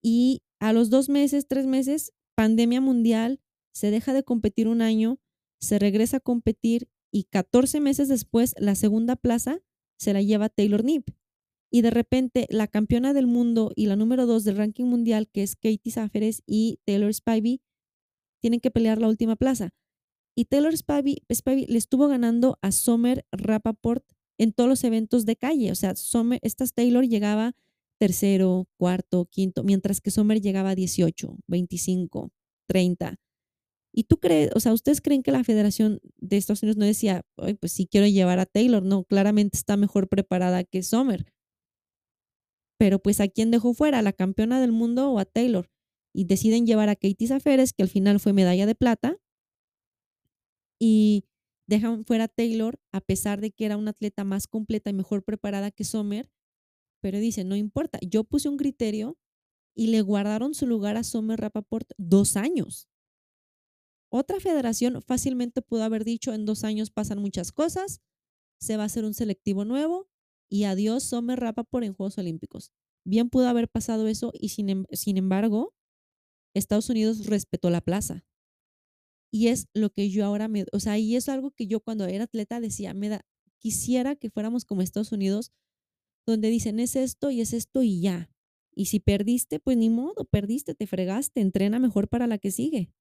Y a los dos meses, tres meses, pandemia mundial, se deja de competir un año, se regresa a competir y catorce meses después la segunda plaza se la lleva Taylor Nipp. Y de repente la campeona del mundo y la número dos del ranking mundial, que es Katie Sáferes y Taylor Spivey, tienen que pelear la última plaza. Y Taylor Spivey, Spivey le estuvo ganando a Summer Rappaport en todos los eventos de calle. O sea, Summer, estas Taylor llegaba tercero, cuarto, quinto, mientras que Summer llegaba dieciocho, veinticinco, treinta. ¿Y tú crees, o sea, ustedes creen que la Federación de Estados Unidos no decía, ay, pues sí quiero llevar a Taylor? No, claramente está mejor preparada que Summer. Pero pues ¿a quién dejó fuera? ¿A la campeona del mundo o a Taylor? Y deciden llevar a Katie Sáferes, que al final fue medalla de plata, y dejan fuera a Taylor, a pesar de que era una atleta más completa y mejor preparada que Summer, pero dicen, no importa, yo puse un criterio y le guardaron su lugar a Summer Rappaport dos años. Otra federación fácilmente pudo haber dicho, en dos años pasan muchas cosas, se va a hacer un selectivo nuevo y adiós Summer Rappaport en Juegos Olímpicos. Bien pudo haber pasado eso y sin, sin embargo, Estados Unidos respetó la plaza. Y es lo que yo ahora me... O sea, y es algo que yo cuando era atleta decía, me da, quisiera que fuéramos como Estados Unidos, donde dicen es esto y es esto y ya. Y si perdiste, pues ni modo, perdiste, te fregaste, entrena mejor para la que sigue.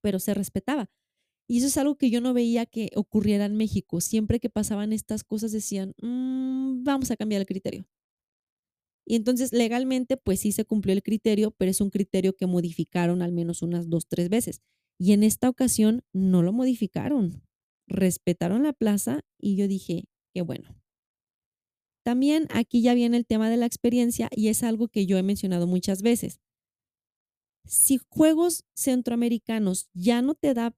Pero se respetaba. Y eso es algo que yo no veía que ocurriera en México. Siempre que pasaban estas cosas decían, mmm, vamos a cambiar el criterio. Y entonces legalmente pues sí se cumplió el criterio, pero es un criterio que modificaron al menos unas dos, tres veces. Y en esta ocasión no lo modificaron. Respetaron la plaza y yo dije, qué bueno. También aquí ya viene el tema de la experiencia y es algo que yo he mencionado muchas veces. Si Juegos Centroamericanos ya no te da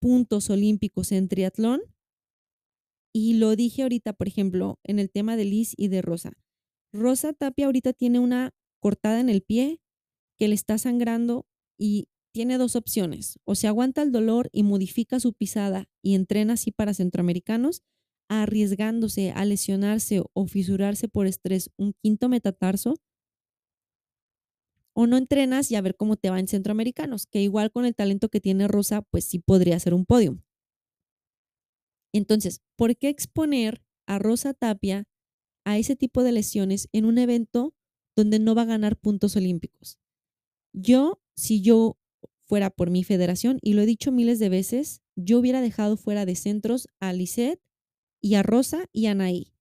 puntos olímpicos en triatlón, Y lo dije ahorita, por ejemplo, en el tema de Liz y de Rosa. Rosa Tapia ahorita tiene una cortada en el pie que le está sangrando y tiene dos opciones. O se aguanta el dolor y modifica su pisada y entrena así para centroamericanos, arriesgándose a lesionarse o fisurarse por estrés un quinto metatarso, o no entrenas y a ver cómo te va en centroamericanos, que igual con el talento que tiene Rosa, pues sí podría ser un podium. Entonces, ¿por qué exponer a Rosa Tapia a ese tipo de lesiones en un evento donde no va a ganar puntos olímpicos? Yo, si yo fuera por mi federación, y lo he dicho miles de veces, yo hubiera dejado fuera de centros a Lisette y a Rosa y a Anaí,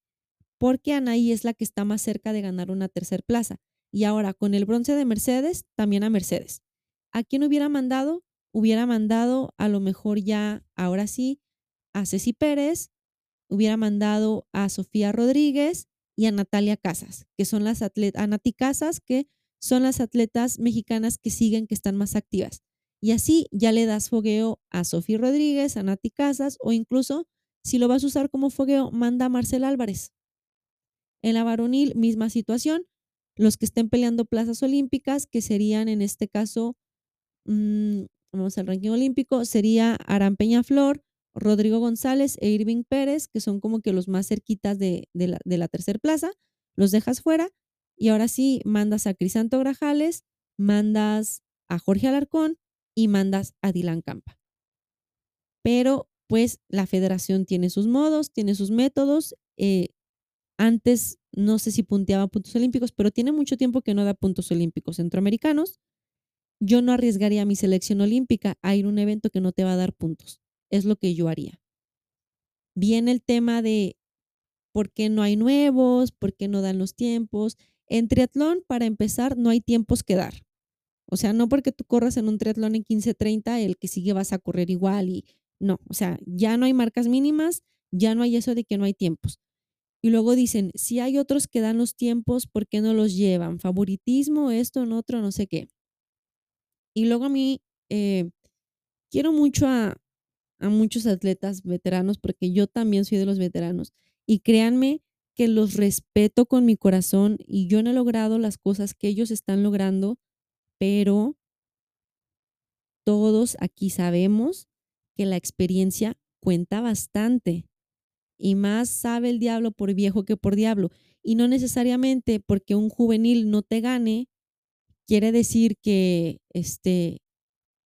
porque Anaí es la que está más cerca de ganar una tercer plaza. Y ahora con el bronce de Mercedes, también a Mercedes. ¿A quién hubiera mandado? Hubiera mandado a lo mejor ya, ahora sí, a Ceci Pérez, hubiera mandado a Sofía Rodríguez y a Natalia Casas, que son las atletas, a Nati Casas, que son las atletas mexicanas que siguen, que están más activas. Y así ya le das fogueo a Sofía Rodríguez, a Nati Casas, o incluso, si lo vas a usar como fogueo, manda a Marcela Álvarez. En la varonil, misma situación. Los que estén peleando plazas olímpicas, que serían en este caso, mmm, vamos al ranking olímpico, sería Aram Peñaflor, Rodrigo González e Irving Pérez, que son como que los más cerquitas de, de, la, de la tercer plaza, los dejas fuera y ahora sí mandas a Crisanto Grajales, mandas a Jorge Alarcón y mandas a Dylan Campa. Pero pues la federación tiene sus modos, tiene sus métodos, eh, antes no sé si punteaba puntos olímpicos, pero tiene mucho tiempo que no da puntos olímpicos centroamericanos. Yo no arriesgaría a mi selección olímpica a ir a un evento que no te va a dar puntos. Es lo que yo haría. Viene el tema de por qué no hay nuevos, por qué no dan los tiempos. En triatlón, para empezar, no hay tiempos que dar. O sea, no porque tú corras en un triatlón en quince treinta, el que sigue vas a correr igual y no. O sea, ya no hay marcas mínimas, ya no hay eso de que no hay tiempos. Y luego dicen, si hay otros que dan los tiempos, ¿por qué no los llevan? Favoritismo, esto, en otro, no sé qué. Y luego a mí, eh, quiero mucho a, a muchos atletas veteranos, porque yo también soy de los veteranos. Y créanme que los respeto con mi corazón y yo no he logrado las cosas que ellos están logrando, pero todos aquí sabemos que la experiencia cuenta bastante. Y más sabe el diablo por viejo que por diablo. Y no necesariamente porque un juvenil no te gane, quiere decir que este,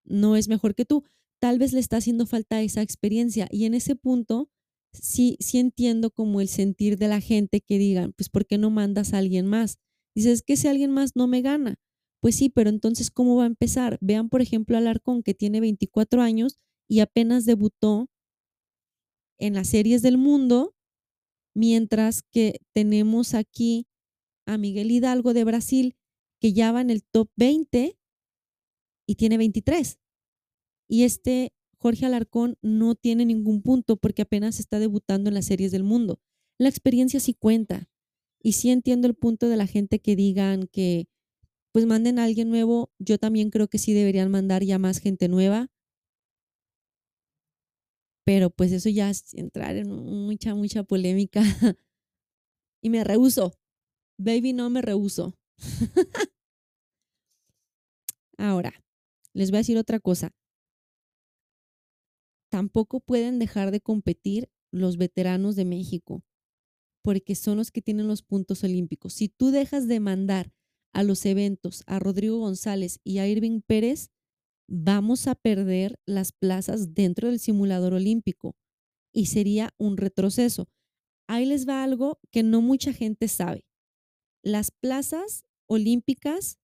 no es mejor que tú. Tal vez le está haciendo falta esa experiencia. Y en ese punto sí, sí entiendo como el sentir de la gente que digan, pues ¿por qué no mandas a alguien más? Dices, que si alguien más no me gana. Pues sí, pero entonces ¿cómo va a empezar? Vean por ejemplo a Alarcón, que tiene veinticuatro años y apenas debutó en las series del mundo, mientras que tenemos aquí a Miguel Hidalgo de Brasil, que ya va en el top veinte y tiene veintitrés. Y este Jorge Alarcón no tiene ningún punto porque apenas está debutando en las series del mundo. La experiencia sí cuenta. Y sí entiendo el punto de la gente que digan que pues manden a alguien nuevo. Yo también creo que sí deberían mandar ya más gente nueva. Pero pues eso ya es entrar en mucha, mucha polémica. Y me rehuso. Baby, no me rehuso. Ahora, les voy a decir otra cosa. Tampoco pueden dejar de competir los veteranos de México, porque son los que tienen los puntos olímpicos. Si tú dejas de mandar a los eventos a Rodrigo González y a Irving Pérez, vamos a perder las plazas dentro del simulador olímpico y sería un retroceso. Ahí les va algo que no mucha gente sabe. Las plazas olímpicas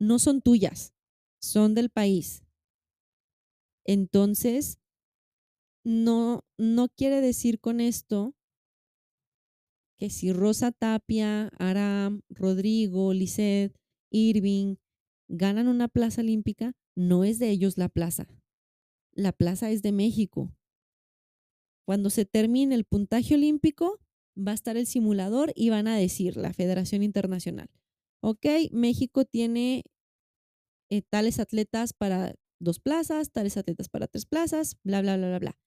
no son tuyas, son del país. Entonces, no, no quiere decir con esto que si Rosa Tapia, Aram, Rodrigo, Lisette, Irving ganan una plaza olímpica, no es de ellos la plaza. La plaza es de México. Cuando se termine el puntaje olímpico, va a estar el simulador y van a decir la Federación Internacional. Ok, México tiene eh, tales atletas para dos plazas, tales atletas para tres plazas, bla, bla, bla, bla, bla.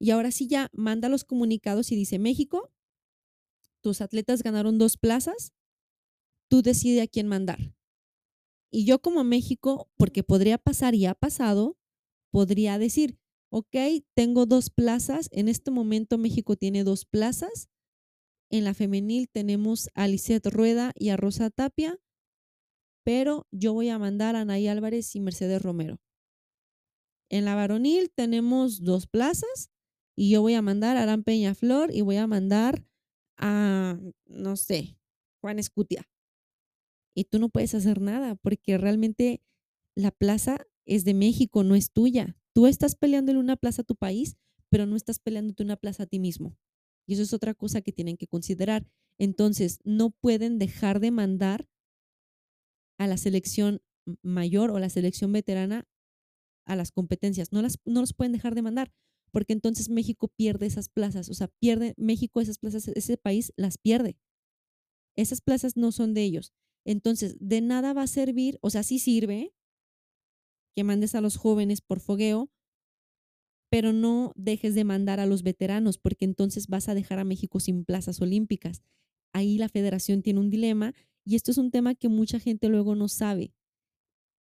Y ahora sí ya manda los comunicados y dice: México, tus atletas ganaron dos plazas, tú decides a quién mandar. Y yo como México, porque podría pasar y ha pasado, podría decir, ok, tengo dos plazas, en este momento México tiene dos plazas, en la femenil tenemos a Lisette Rueda y a Rosa Tapia, pero yo voy a mandar a Anaí Álvarez y Mercedes Romero. En la varonil tenemos dos plazas y yo voy a mandar a Aram Peñaflor y voy a mandar a, no sé, Juan Escutia. Y tú no puedes hacer nada porque realmente la plaza es de México, no es tuya. Tú estás peleando en una plaza a tu país, pero no estás peleándote una plaza a ti mismo. Y eso es otra cosa que tienen que considerar. Entonces, no pueden dejar de mandar a la selección mayor o la selección veterana a las competencias. No, las, no los pueden dejar de mandar, porque entonces México pierde esas plazas. O sea, pierde México esas plazas, ese país las pierde. Esas plazas no son de ellos. Entonces, de nada va a servir, o sea, sí sirve que mandes a los jóvenes por fogueo, pero no dejes de mandar a los veteranos, porque entonces vas a dejar a México sin plazas olímpicas. Ahí la federación tiene un dilema y esto es un tema que mucha gente luego no sabe.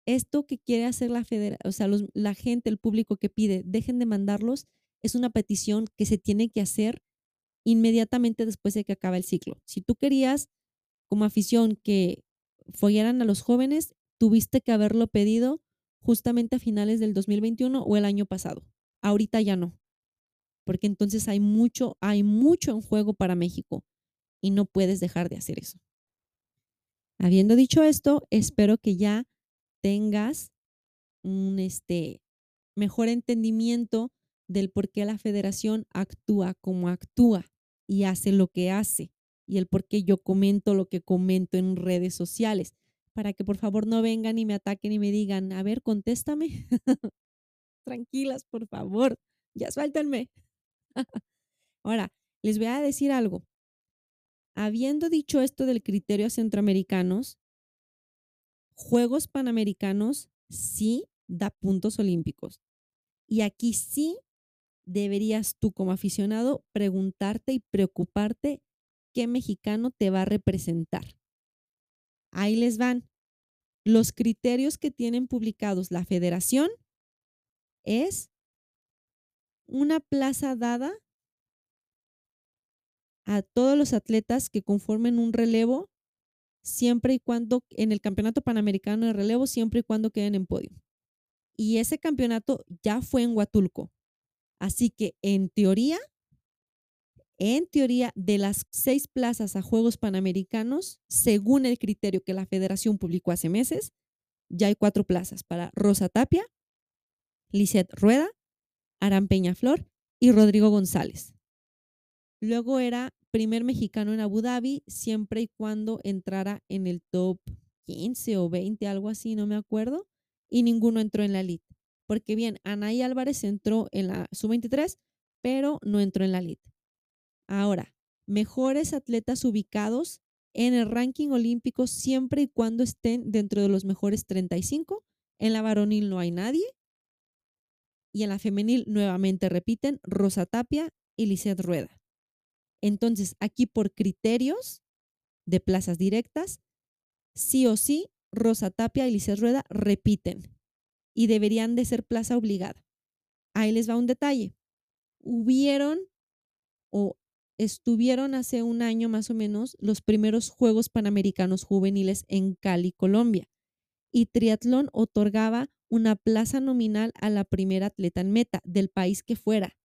Esto que quiere hacer la federación, o sea, los, la gente, el público que pide, dejen de mandarlos, es una petición que se tiene que hacer inmediatamente después de que acaba el ciclo. Si tú querías, como afición, que foguearan a los jóvenes, tuviste que haberlo pedido justamente a finales del dos mil veintiuno o el año pasado. Ahorita ya no, porque entonces hay mucho, hay mucho en juego para México y no puedes dejar de hacer eso. Habiendo dicho esto, espero que ya tengas un este, mejor entendimiento del por qué la federación actúa como actúa y hace lo que hace y el por qué yo comento lo que comento en redes sociales, para que por favor no vengan y me ataquen y me digan, a ver, contéstame. Tranquilas, por favor, ya suéltenme. Ahora, les voy a decir algo. Habiendo dicho esto del criterio a centroamericanos, Juegos Panamericanos sí da puntos olímpicos. Y aquí sí deberías tú como aficionado preguntarte y preocuparte qué mexicano te va a representar. Ahí les van. Los criterios que tienen publicados la federación es una plaza dada a todos los atletas que conformen un relevo siempre y cuando, en el campeonato panamericano de relevo, siempre y cuando queden en podio. Y ese campeonato ya fue en Huatulco. Así que en teoría, en teoría de las seis plazas a Juegos Panamericanos, según el criterio que la federación publicó hace meses, ya hay cuatro plazas para Rosa Tapia, Lisette Rueda, Aram Peñaflor y Rodrigo González. Luego era primer mexicano en Abu Dhabi siempre y cuando entrara en el top quince o veinte, algo así, no me acuerdo, y ninguno entró en la elite. Porque bien, Anaí Álvarez entró en la sub veintitrés, pero no entró en la elite. Ahora, mejores atletas ubicados en el ranking olímpico siempre y cuando estén dentro de los mejores treinta y cinco. En la varonil no hay nadie. Y en la femenil nuevamente repiten Rosa Tapia y Lisette Rueda. Entonces, aquí por criterios de plazas directas, sí o sí, Rosa Tapia y Lisette Rueda repiten y deberían de ser plaza obligada. Ahí les va un detalle. Hubieron o estuvieron hace un año más o menos los primeros Juegos Panamericanos Juveniles en Cali, Colombia, y Triatlón otorgaba una plaza nominal a la primera atleta en meta del país que fuera.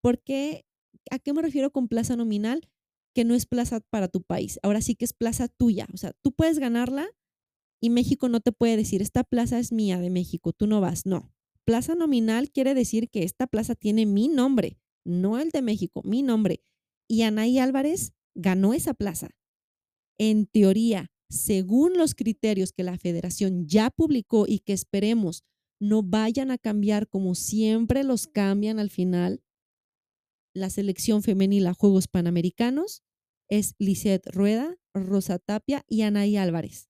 ¿Por qué? ¿A qué me refiero con plaza nominal? Que no es plaza para tu país. Ahora sí que es plaza tuya. O sea, tú puedes ganarla y México no te puede decir, esta plaza es mía de México, tú no vas. No. Plaza nominal quiere decir que esta plaza tiene mi nombre, no el de México, mi nombre. Y Anaí Álvarez ganó esa plaza. En teoría, según los criterios que la federación ya publicó y que esperemos no vayan a cambiar como siempre los cambian al final, la selección femenil a Juegos Panamericanos es Lisette Rueda, Rosa Tapia y Anaí Álvarez.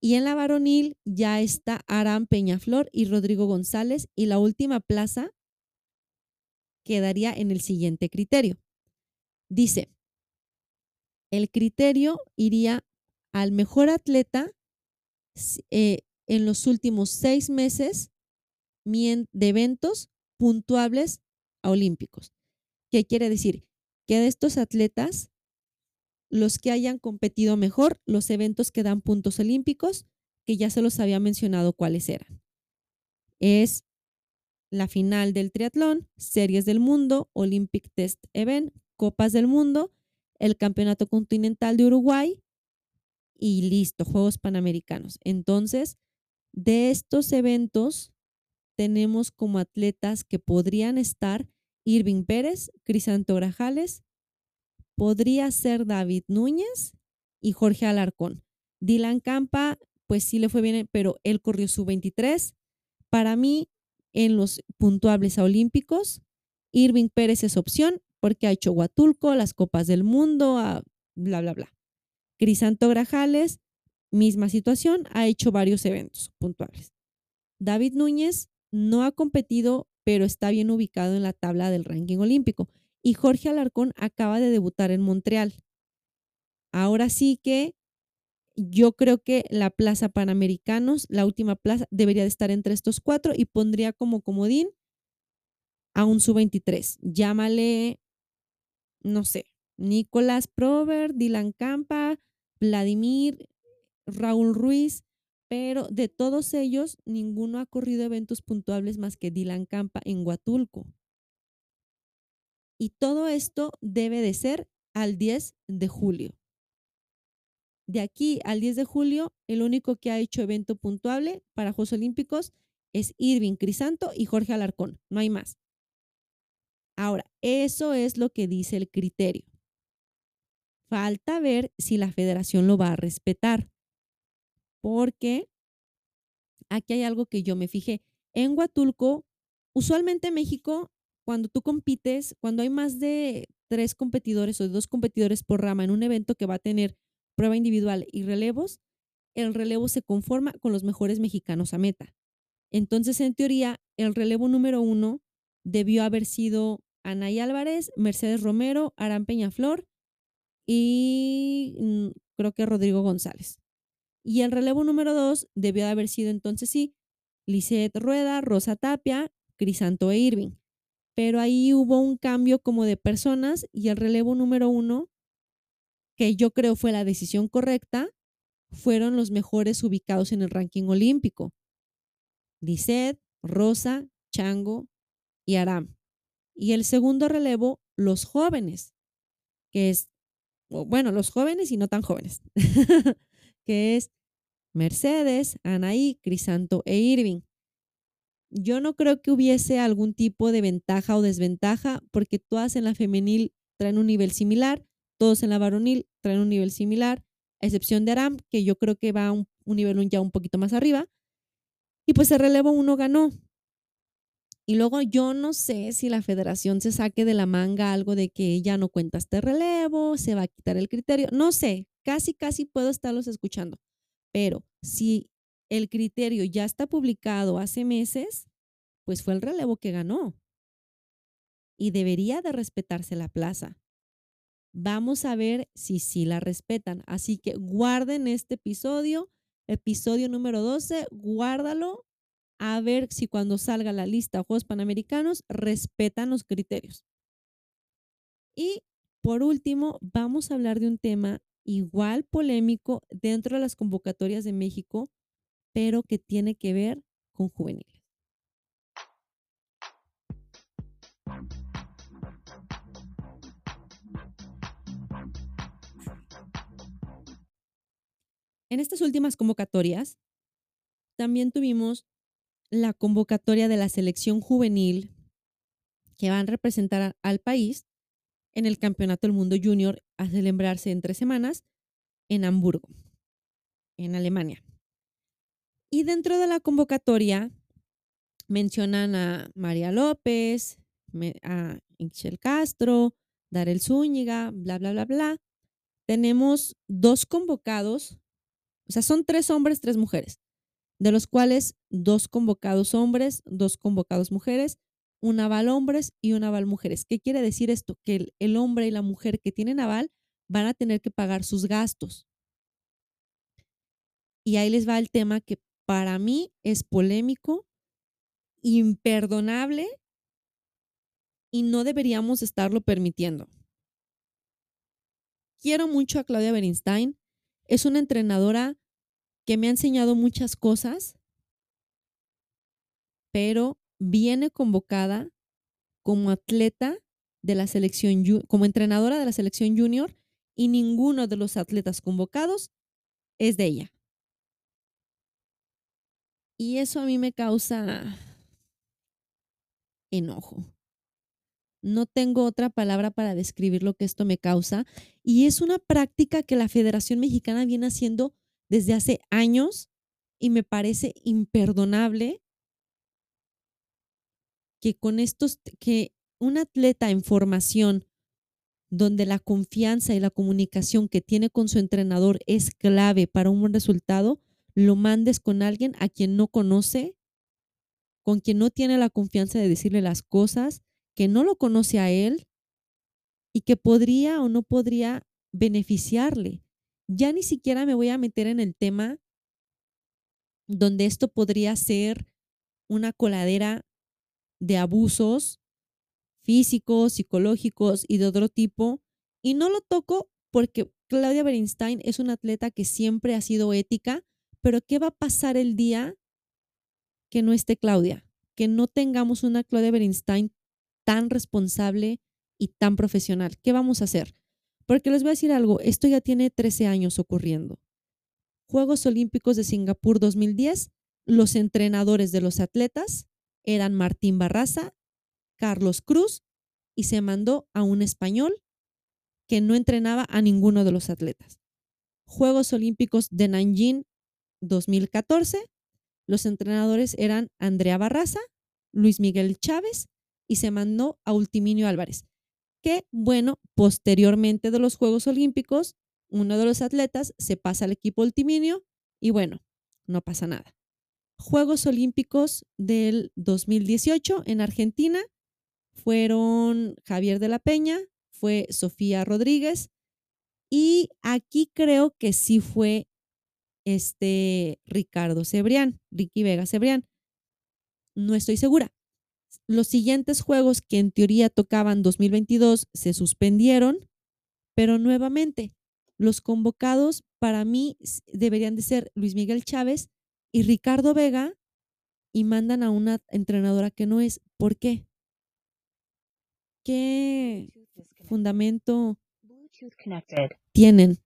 Y en la varonil ya está Aram Peñaflor y Rodrigo González y la última plaza quedaría en el siguiente criterio. Dice, el criterio iría al mejor atleta eh, en los últimos seis meses de eventos puntuables a olímpicos. ¿Qué quiere decir? Que de estos atletas, los que hayan competido mejor, los eventos que dan puntos olímpicos, que ya se los había mencionado cuáles eran. Es la final del triatlón, series del mundo, Olympic Test Event, Copas del Mundo, el Campeonato Continental de Uruguay y listo, Juegos Panamericanos. Entonces, de estos eventos tenemos como atletas que podrían estar Irving Pérez, Crisanto Grajales, podría ser David Núñez y Jorge Alarcón. Dylan Campa, pues sí le fue bien, pero él corrió su veintitrés. Para mí, en los puntuables a olímpicos, Irving Pérez es opción porque ha hecho Huatulco, las Copas del Mundo, bla, bla, bla. Crisanto Grajales, misma situación, ha hecho varios eventos puntuables. David Núñez no ha competido, pero está bien ubicado en la tabla del ranking olímpico. Y Jorge Alarcón acaba de debutar en Montreal. Ahora sí que yo creo que la plaza Panamericanos, la última plaza, debería de estar entre estos cuatro y pondría como comodín a un sub veintitrés. Llámale, no sé, Nicolás Prover, Dylan Campa, Vladimir, Raúl Ruiz, pero de todos ellos ninguno ha corrido eventos puntuables más que Dylan Campa en Huatulco. Y todo esto debe de ser al diez de julio. De aquí al diez de julio, el único que ha hecho evento puntuable para Juegos Olímpicos es Irving, Crisanto y Jorge Alarcón. No hay más. Ahora, eso es lo que dice el criterio. Falta ver si la federación lo va a respetar. Porque aquí hay algo que yo me fijé. En Huatulco, usualmente México, cuando tú compites, cuando hay más de tres competidores o dos competidores por rama en un evento que va a tener prueba individual y relevos, el relevo se conforma con los mejores mexicanos a meta. Entonces, en teoría, el relevo número uno debió haber sido Anaí Álvarez, Mercedes Romero, Aram Peñaflor y creo que Rodrigo González. Y el relevo número dos debió haber sido entonces sí, Lisette Rueda, Rosa Tapia, Crisanto e Irving. Pero ahí hubo un cambio como de personas y el relevo número uno, que yo creo fue la decisión correcta, fueron los mejores ubicados en el ranking olímpico. Lisette, Rosa, Chango y Aram. Y el segundo relevo, los jóvenes, que es, bueno, los jóvenes y no tan jóvenes, que es Mercedes, Anaí, Crisanto e Irving. Yo no creo que hubiese algún tipo de ventaja o desventaja, porque todas en la femenil traen un nivel similar. Todos en la varonil traen un nivel similar, a excepción de Aram, que yo creo que va a un, un nivel ya un poquito más arriba. Y pues el relevo uno ganó. Y luego yo no sé si la federación se saque de la manga algo de que ya no cuenta este relevo, se va a quitar el criterio. No sé, casi, casi puedo estarlos escuchando. Pero si el criterio ya está publicado hace meses, pues fue el relevo que ganó. Y debería de respetarse la plaza. Vamos a ver si sí la respetan. Así que guarden este episodio, episodio número doce, guárdalo a ver si cuando salga la lista de Juegos Panamericanos respetan los criterios. Y por último, vamos a hablar de un tema igual polémico dentro de las convocatorias de México, pero que tiene que ver con juveniles. En estas últimas convocatorias también tuvimos la convocatoria de la selección juvenil que van a representar al país en el Campeonato del Mundo Junior a celebrarse en tres semanas en Hamburgo, en Alemania. Y dentro de la convocatoria mencionan a María López, a Michelle Castro, Darell Zúñiga, bla, bla, bla, bla. Tenemos dos convocados. O sea, son tres hombres, tres mujeres, de los cuales dos convocados hombres, dos convocados mujeres, un aval hombres y un aval mujeres. ¿Qué quiere decir esto? Que el, el hombre y la mujer que tienen aval van a tener que pagar sus gastos. Y ahí les va el tema que para mí es polémico, imperdonable y no deberíamos estarlo permitiendo. Quiero mucho a Claudia Bernstein. Es una entrenadora que me ha enseñado muchas cosas, pero viene convocada como atleta de la selección, como entrenadora de la selección junior, y ninguno de los atletas convocados es de ella. Y eso a mí me causa enojo. No tengo otra palabra para describir lo que esto me causa. Y es una práctica que la Federación Mexicana viene haciendo desde hace años y me parece imperdonable que con estos, que un atleta en formación donde la confianza y la comunicación que tiene con su entrenador es clave para un buen resultado, lo mandes con alguien a quien no conoce, con quien no tiene la confianza de decirle las cosas, que no lo conoce a él y que podría o no podría beneficiarle. Ya ni siquiera me voy a meter en el tema donde esto podría ser una coladera de abusos físicos, psicológicos y de otro tipo. Y no lo toco porque Claudia Bernstein es una atleta que siempre ha sido ética, pero ¿qué va a pasar el día que no esté Claudia? Que no tengamos una Claudia Bernstein tan responsable y tan profesional. ¿Qué vamos a hacer? Porque les voy a decir algo, esto ya tiene trece años ocurriendo. Juegos Olímpicos de Singapur dos mil diez, los entrenadores de los atletas eran Martín Barraza, Carlos Cruz, y se mandó a un español que no entrenaba a ninguno de los atletas. Juegos Olímpicos de Nanjing dos mil catorce, los entrenadores eran Andrea Barraza, Luis Miguel Chávez, y se mandó a Ultiminio Álvarez, que, bueno, posteriormente de los Juegos Olímpicos, uno de los atletas se pasa al equipo Ultiminio y, bueno, no pasa nada. Juegos Olímpicos del dos mil dieciocho en Argentina fueron Javier de la Peña, fue Sofía Rodríguez y aquí creo que sí fue este Ricardo Cebrián, Ricky Vega Cebrián. No estoy segura. Los siguientes juegos que en teoría tocaban dos mil veintidós se suspendieron, pero nuevamente los convocados para mí deberían de ser Luis Miguel Chávez y Ricardo Vega y mandan a una entrenadora que no es. ¿Por qué? ¿Qué fundamento tienen?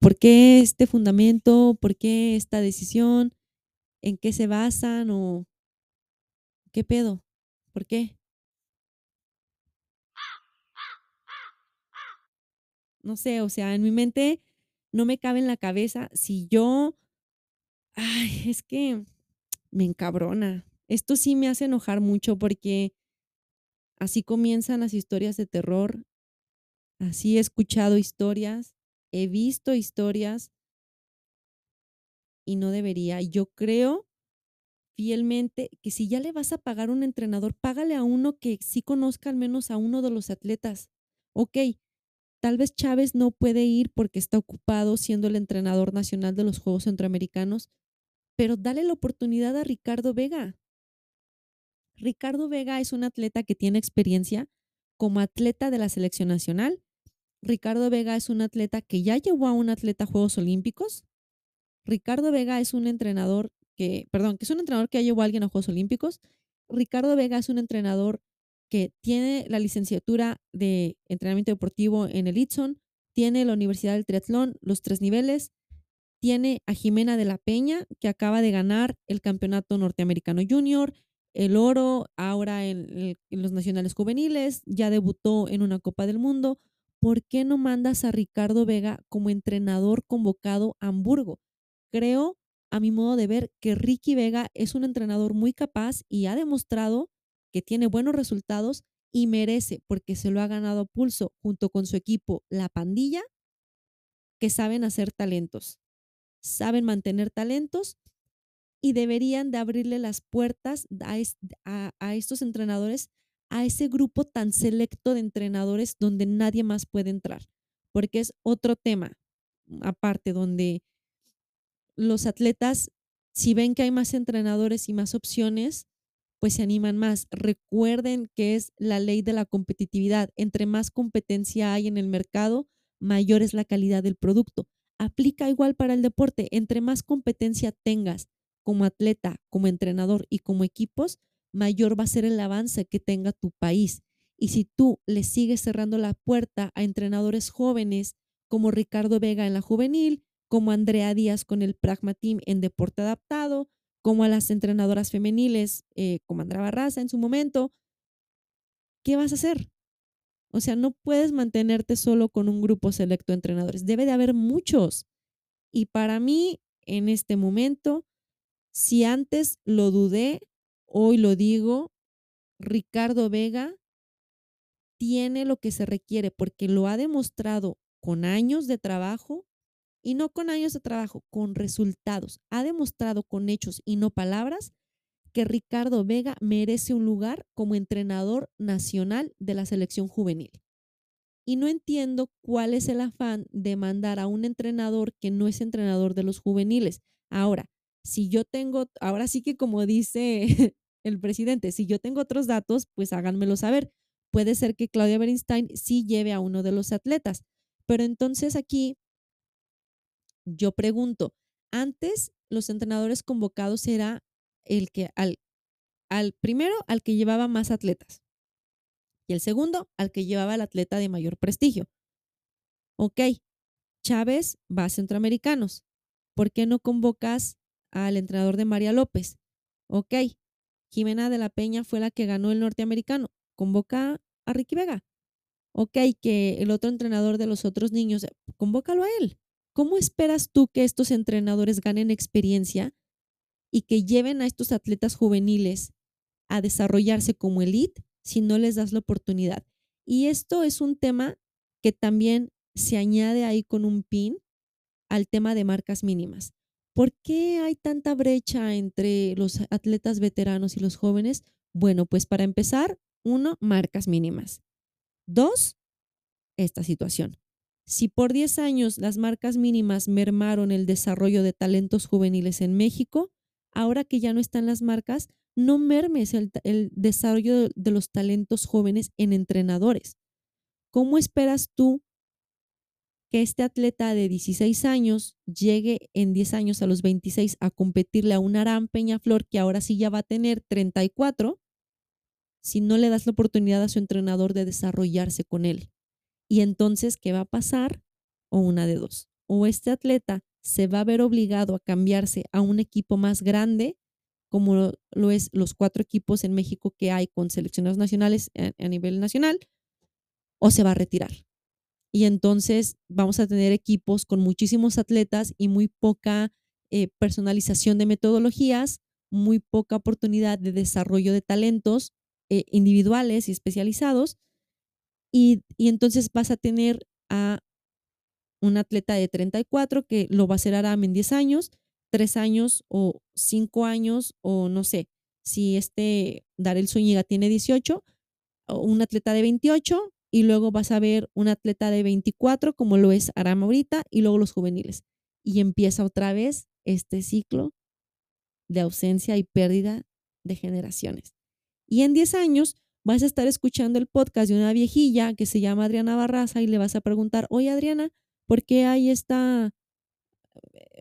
¿Por qué este fundamento? ¿Por qué esta decisión? ¿En qué se basan? ¿O qué pedo? ¿Por qué? No sé, o sea, en mi mente no me cabe en la cabeza si yo... Ay, es que me encabrona. Esto sí me hace enojar mucho porque así comienzan las historias de terror. Así he escuchado historias, he visto historias y no debería. Yo creo fielmente que si ya le vas a pagar a un entrenador, págale a uno que sí conozca al menos a uno de los atletas. Ok, tal vez Chávez no puede ir porque está ocupado siendo el entrenador nacional de los Juegos Centroamericanos, pero dale la oportunidad a Ricardo Vega. Ricardo Vega es un atleta que tiene experiencia como atleta de la selección nacional. Ricardo Vega es un atleta que ya llevó a un atleta a Juegos Olímpicos. Ricardo Vega es un entrenador Que, perdón, que es un entrenador que ya llevó a alguien a Juegos Olímpicos. Ricardo Vega es un entrenador que tiene la licenciatura de entrenamiento deportivo en el I T S O N, tiene la Universidad del Triatlón, los tres niveles, tiene a Jimena de la Peña, que acaba de ganar el Campeonato Norteamericano Junior, el oro, ahora en, en los Nacionales Juveniles, ya debutó en una Copa del Mundo. ¿Por qué no mandas a Ricardo Vega como entrenador convocado a Hamburgo? Creo a mi modo de ver que Ricky Vega es un entrenador muy capaz y ha demostrado que tiene buenos resultados y merece, porque se lo ha ganado a pulso junto con su equipo, la pandilla, que saben hacer talentos, saben mantener talentos y deberían de abrirle las puertas a, es, a, a estos entrenadores, a ese grupo tan selecto de entrenadores donde nadie más puede entrar, porque es otro tema aparte, donde los atletas, si ven que hay más entrenadores y más opciones, pues se animan más. Recuerden que es la ley de la competitividad. Entre más competencia hay en el mercado, mayor es la calidad del producto. Aplica igual para el deporte. Entre más competencia tengas como atleta, como entrenador y como equipos, mayor va a ser el avance que tenga tu país. Y si tú le sigues cerrando la puerta a entrenadores jóvenes como Ricardo Vega en la juvenil, como Andrea Díaz con el Pragma Team en deporte adaptado, como a las entrenadoras femeniles, eh, como Andrea Barraza en su momento, ¿qué vas a hacer? O sea, no puedes mantenerte solo con un grupo selecto de entrenadores. Debe de haber muchos. Y para mí, en este momento, si antes lo dudé, hoy lo digo, Ricardo Vega tiene lo que se requiere, porque lo ha demostrado con años de trabajo, y no con años de trabajo, con resultados. Ha demostrado con hechos y no palabras que Ricardo Vega merece un lugar como entrenador nacional de la selección juvenil. Y no entiendo cuál es el afán de mandar a un entrenador que no es entrenador de los juveniles. Ahora, si yo tengo, ahora sí que como dice el presidente, si yo tengo otros datos, pues háganmelo saber. Puede ser que Claudia Bernstein sí lleve a uno de los atletas. Pero entonces aquí yo pregunto, antes los entrenadores convocados era el que al, al primero al que llevaba más atletas y el segundo al que llevaba el atleta de mayor prestigio. Ok, Chávez va a Centroamericanos. ¿Por qué no convocas al entrenador de María López? Ok, Jimena de la Peña fue la que ganó el norteamericano. Convoca a Ricky Vega. Ok, que el otro entrenador de los otros niños, convócalo a él. ¿Cómo esperas tú que estos entrenadores ganen experiencia y que lleven a estos atletas juveniles a desarrollarse como elite si no les das la oportunidad? Y esto es un tema que también se añade ahí con un pin al tema de marcas mínimas. ¿Por qué hay tanta brecha entre los atletas veteranos y los jóvenes? Bueno, pues para empezar, uno, marcas mínimas. Dos, esta situación. Si por diez años las marcas mínimas mermaron el desarrollo de talentos juveniles en México, ahora que ya no están las marcas, no mermes el, el desarrollo de los talentos jóvenes en entrenadores. ¿Cómo esperas tú que este atleta de dieciséis años llegue en diez años a los veintiséis a competirle a un Aram Peñaflor que ahora sí ya va a tener treinta y cuatro si no le das la oportunidad a su entrenador de desarrollarse con él? Y entonces, ¿qué va a pasar? O una de dos. O este atleta se va a ver obligado a cambiarse a un equipo más grande, como lo, lo es los cuatro equipos en México que hay con seleccionados nacionales a, a nivel nacional, o se va a retirar. Y entonces vamos a tener equipos con muchísimos atletas y muy poca eh, personalización de metodologías, muy poca oportunidad de desarrollo de talentos eh, individuales y especializados. Y, y entonces vas a tener a un atleta de treinta y cuatro que lo va a hacer Aram en diez años, tres años o cinco años, o no sé, si este Darell Zúñiga tiene dieciocho, un atleta de veintiocho, y luego vas a ver un atleta de veinticuatro como lo es Aram ahorita, y luego los juveniles. Y empieza otra vez este ciclo de ausencia y pérdida de generaciones. Y en diez años vas a estar escuchando el podcast de una viejilla que se llama Adriana Barraza y le vas a preguntar, oye Adriana, ¿por qué hay esta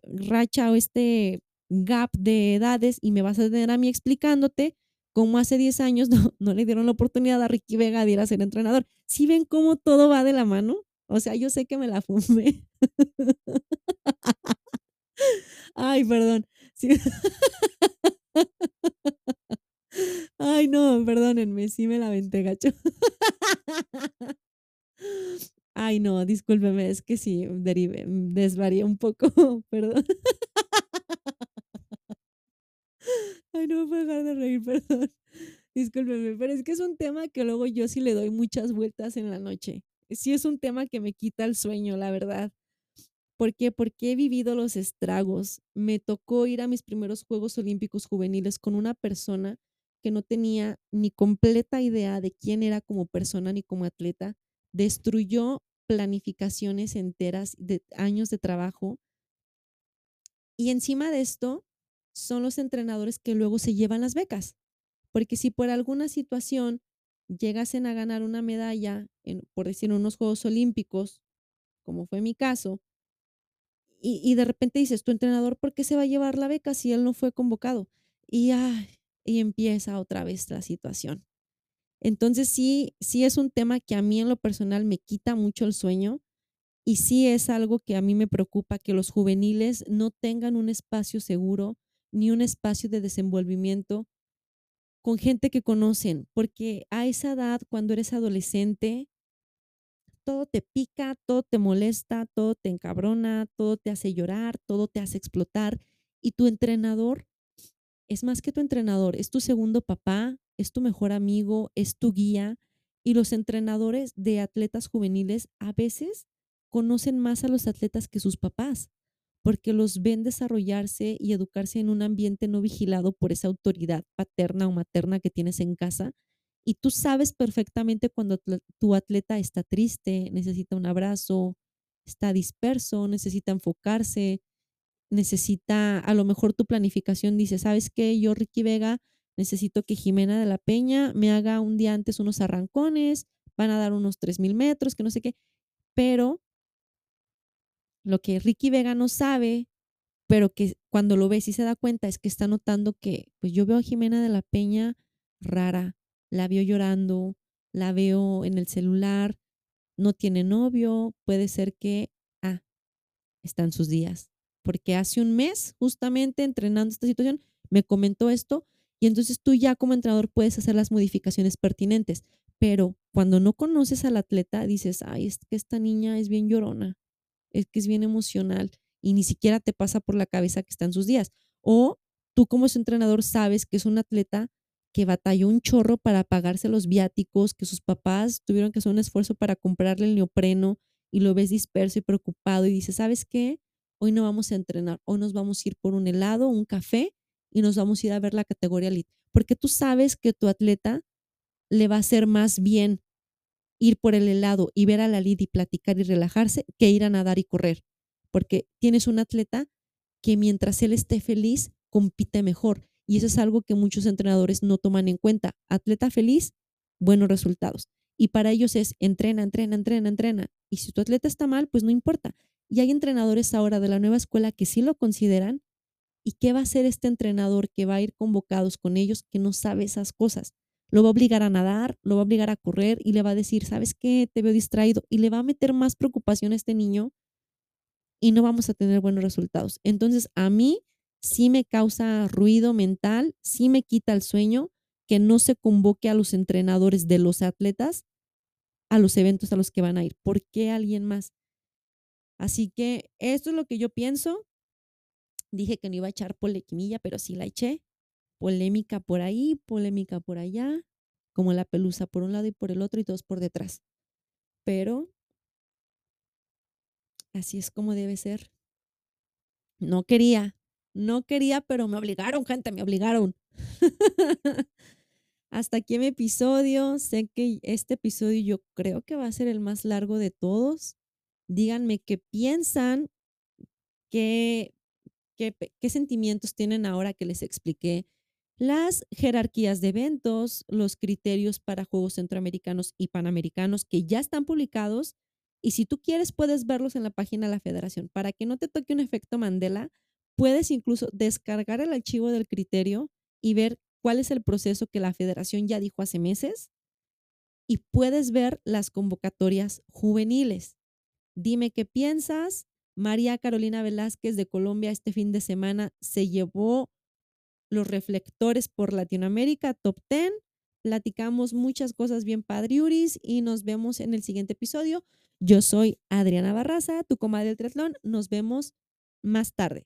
racha o este gap de edades? Y me vas a tener a mí explicándote cómo hace diez años no, no le dieron la oportunidad a Ricky Vega de ir a ser entrenador. ¿Sí ven cómo todo va de la mano? O sea, yo sé que me la fumé. Ay, perdón. Sí. Ay, no, perdónenme, sí me la aventé, gacho. Ay, no, discúlpeme, es que sí, derive, desvarié un poco, perdón. Ay, no me puedo dejar de reír, perdón. Discúlpeme, pero es que es un tema que luego yo sí le doy muchas vueltas en la noche. Sí es un tema que me quita el sueño, la verdad. ¿Por qué? Porque he vivido los estragos. Me tocó ir a mis primeros Juegos Olímpicos Juveniles con una persona que no tenía ni completa idea de quién era como persona ni como atleta. Destruyó planificaciones enteras de años de trabajo. Y encima de esto, son los entrenadores que luego se llevan las becas. Porque si por alguna situación llegasen a ganar una medalla, en, por decir, unos Juegos Olímpicos, como fue mi caso, y, y de repente dices, tu entrenador, ¿por qué se va a llevar la beca si él no fue convocado? Y, ay, y empieza otra vez la situación. Entonces sí, sí es un tema que a mí en lo personal me quita mucho el sueño y sí es algo que a mí me preocupa, que los juveniles no tengan un espacio seguro ni un espacio de desenvolvimiento con gente que conocen, porque a esa edad, cuando eres adolescente, todo te pica, todo te molesta, todo te encabrona, todo te hace llorar, todo te hace explotar. Y tu entrenador es más que tu entrenador, es tu segundo papá, es tu mejor amigo, es tu guía. Y los entrenadores de atletas juveniles a veces conocen más a los atletas que sus papás, porque los ven desarrollarse y educarse en un ambiente no vigilado por esa autoridad paterna o materna que tienes en casa. Y tú sabes perfectamente cuando tu atleta está triste, necesita un abrazo, está disperso, necesita enfocarse, necesita, a lo mejor tu planificación dice, ¿sabes qué? Yo, Ricky Vega, necesito que Jimena de la Peña me haga un día antes unos arrancones, van a dar unos tres mil metros, que no sé qué, pero... Lo que Ricky Vega no sabe, pero que cuando lo ve sí se da cuenta, es que está notando que, pues yo veo a Jimena de la Peña rara, la veo llorando, la veo en el celular, no tiene novio, puede ser que, ah, está en sus días. Porque hace un mes, justamente entrenando esta situación, me comentó esto y entonces tú ya como entrenador puedes hacer las modificaciones pertinentes. Pero cuando no conoces al atleta, dices, ay, es que esta niña es bien llorona. Es que es bien emocional y ni siquiera te pasa por la cabeza que está en sus días. O tú como su entrenador sabes que es un atleta que batalló un chorro para pagarse los viáticos, que sus papás tuvieron que hacer un esfuerzo para comprarle el neopreno y lo ves disperso y preocupado y dices, ¿sabes qué? Hoy no vamos a entrenar, hoy nos vamos a ir por un helado, un café y nos vamos a ir a ver la categoría elite. Porque tú sabes que tu atleta le va a hacer más bien ir por el helado y ver a la Lid y platicar y relajarse, que ir a nadar y correr. Porque tienes un atleta que mientras él esté feliz, compite mejor. Y eso es algo que muchos entrenadores no toman en cuenta. Atleta feliz, buenos resultados. Y para ellos es entrena, entrena, entrena, entrena. Y si tu atleta está mal, pues no importa. Y hay entrenadores ahora de la nueva escuela que sí lo consideran. ¿Y qué va a hacer este entrenador que va a ir convocados con ellos que no sabe esas cosas? Lo va a obligar a nadar, lo va a obligar a correr y le va a decir, ¿sabes qué? Te veo distraído. Y le va a meter más preocupación a este niño y no vamos a tener buenos resultados. Entonces, a mí sí me causa ruido mental, sí me quita el sueño que no se convoque a los entrenadores de los atletas a los eventos a los que van a ir. ¿Por qué alguien más? Así que esto es lo que yo pienso. Dije que no iba a echar polequimilla, pero sí la eché. Polémica por ahí, polémica por allá, como la pelusa por un lado y por el otro y todos por detrás. Pero así es como debe ser. No quería, no quería, pero me obligaron, gente, me obligaron. Hasta aquí mi episodio. Sé que este episodio yo creo que va a ser el más largo de todos. Díganme qué piensan, qué, qué, qué sentimientos tienen ahora que les expliqué las jerarquías de eventos, los criterios para Juegos Centroamericanos y Panamericanos que ya están publicados y si tú quieres puedes verlos en la página de la Federación. Para que no te toque un efecto Mandela, puedes incluso descargar el archivo del criterio y ver cuál es el proceso que la Federación ya dijo hace meses y puedes ver las convocatorias juveniles. Dime qué piensas. María Carolina Velázquez de Colombia este fin de semana se llevó los reflectores por Latinoamérica, top diez. Platicamos muchas cosas bien padriuris y nos vemos en el siguiente episodio. Yo soy Adriana Barraza, tu comadre del triatlón. Nos vemos más tarde.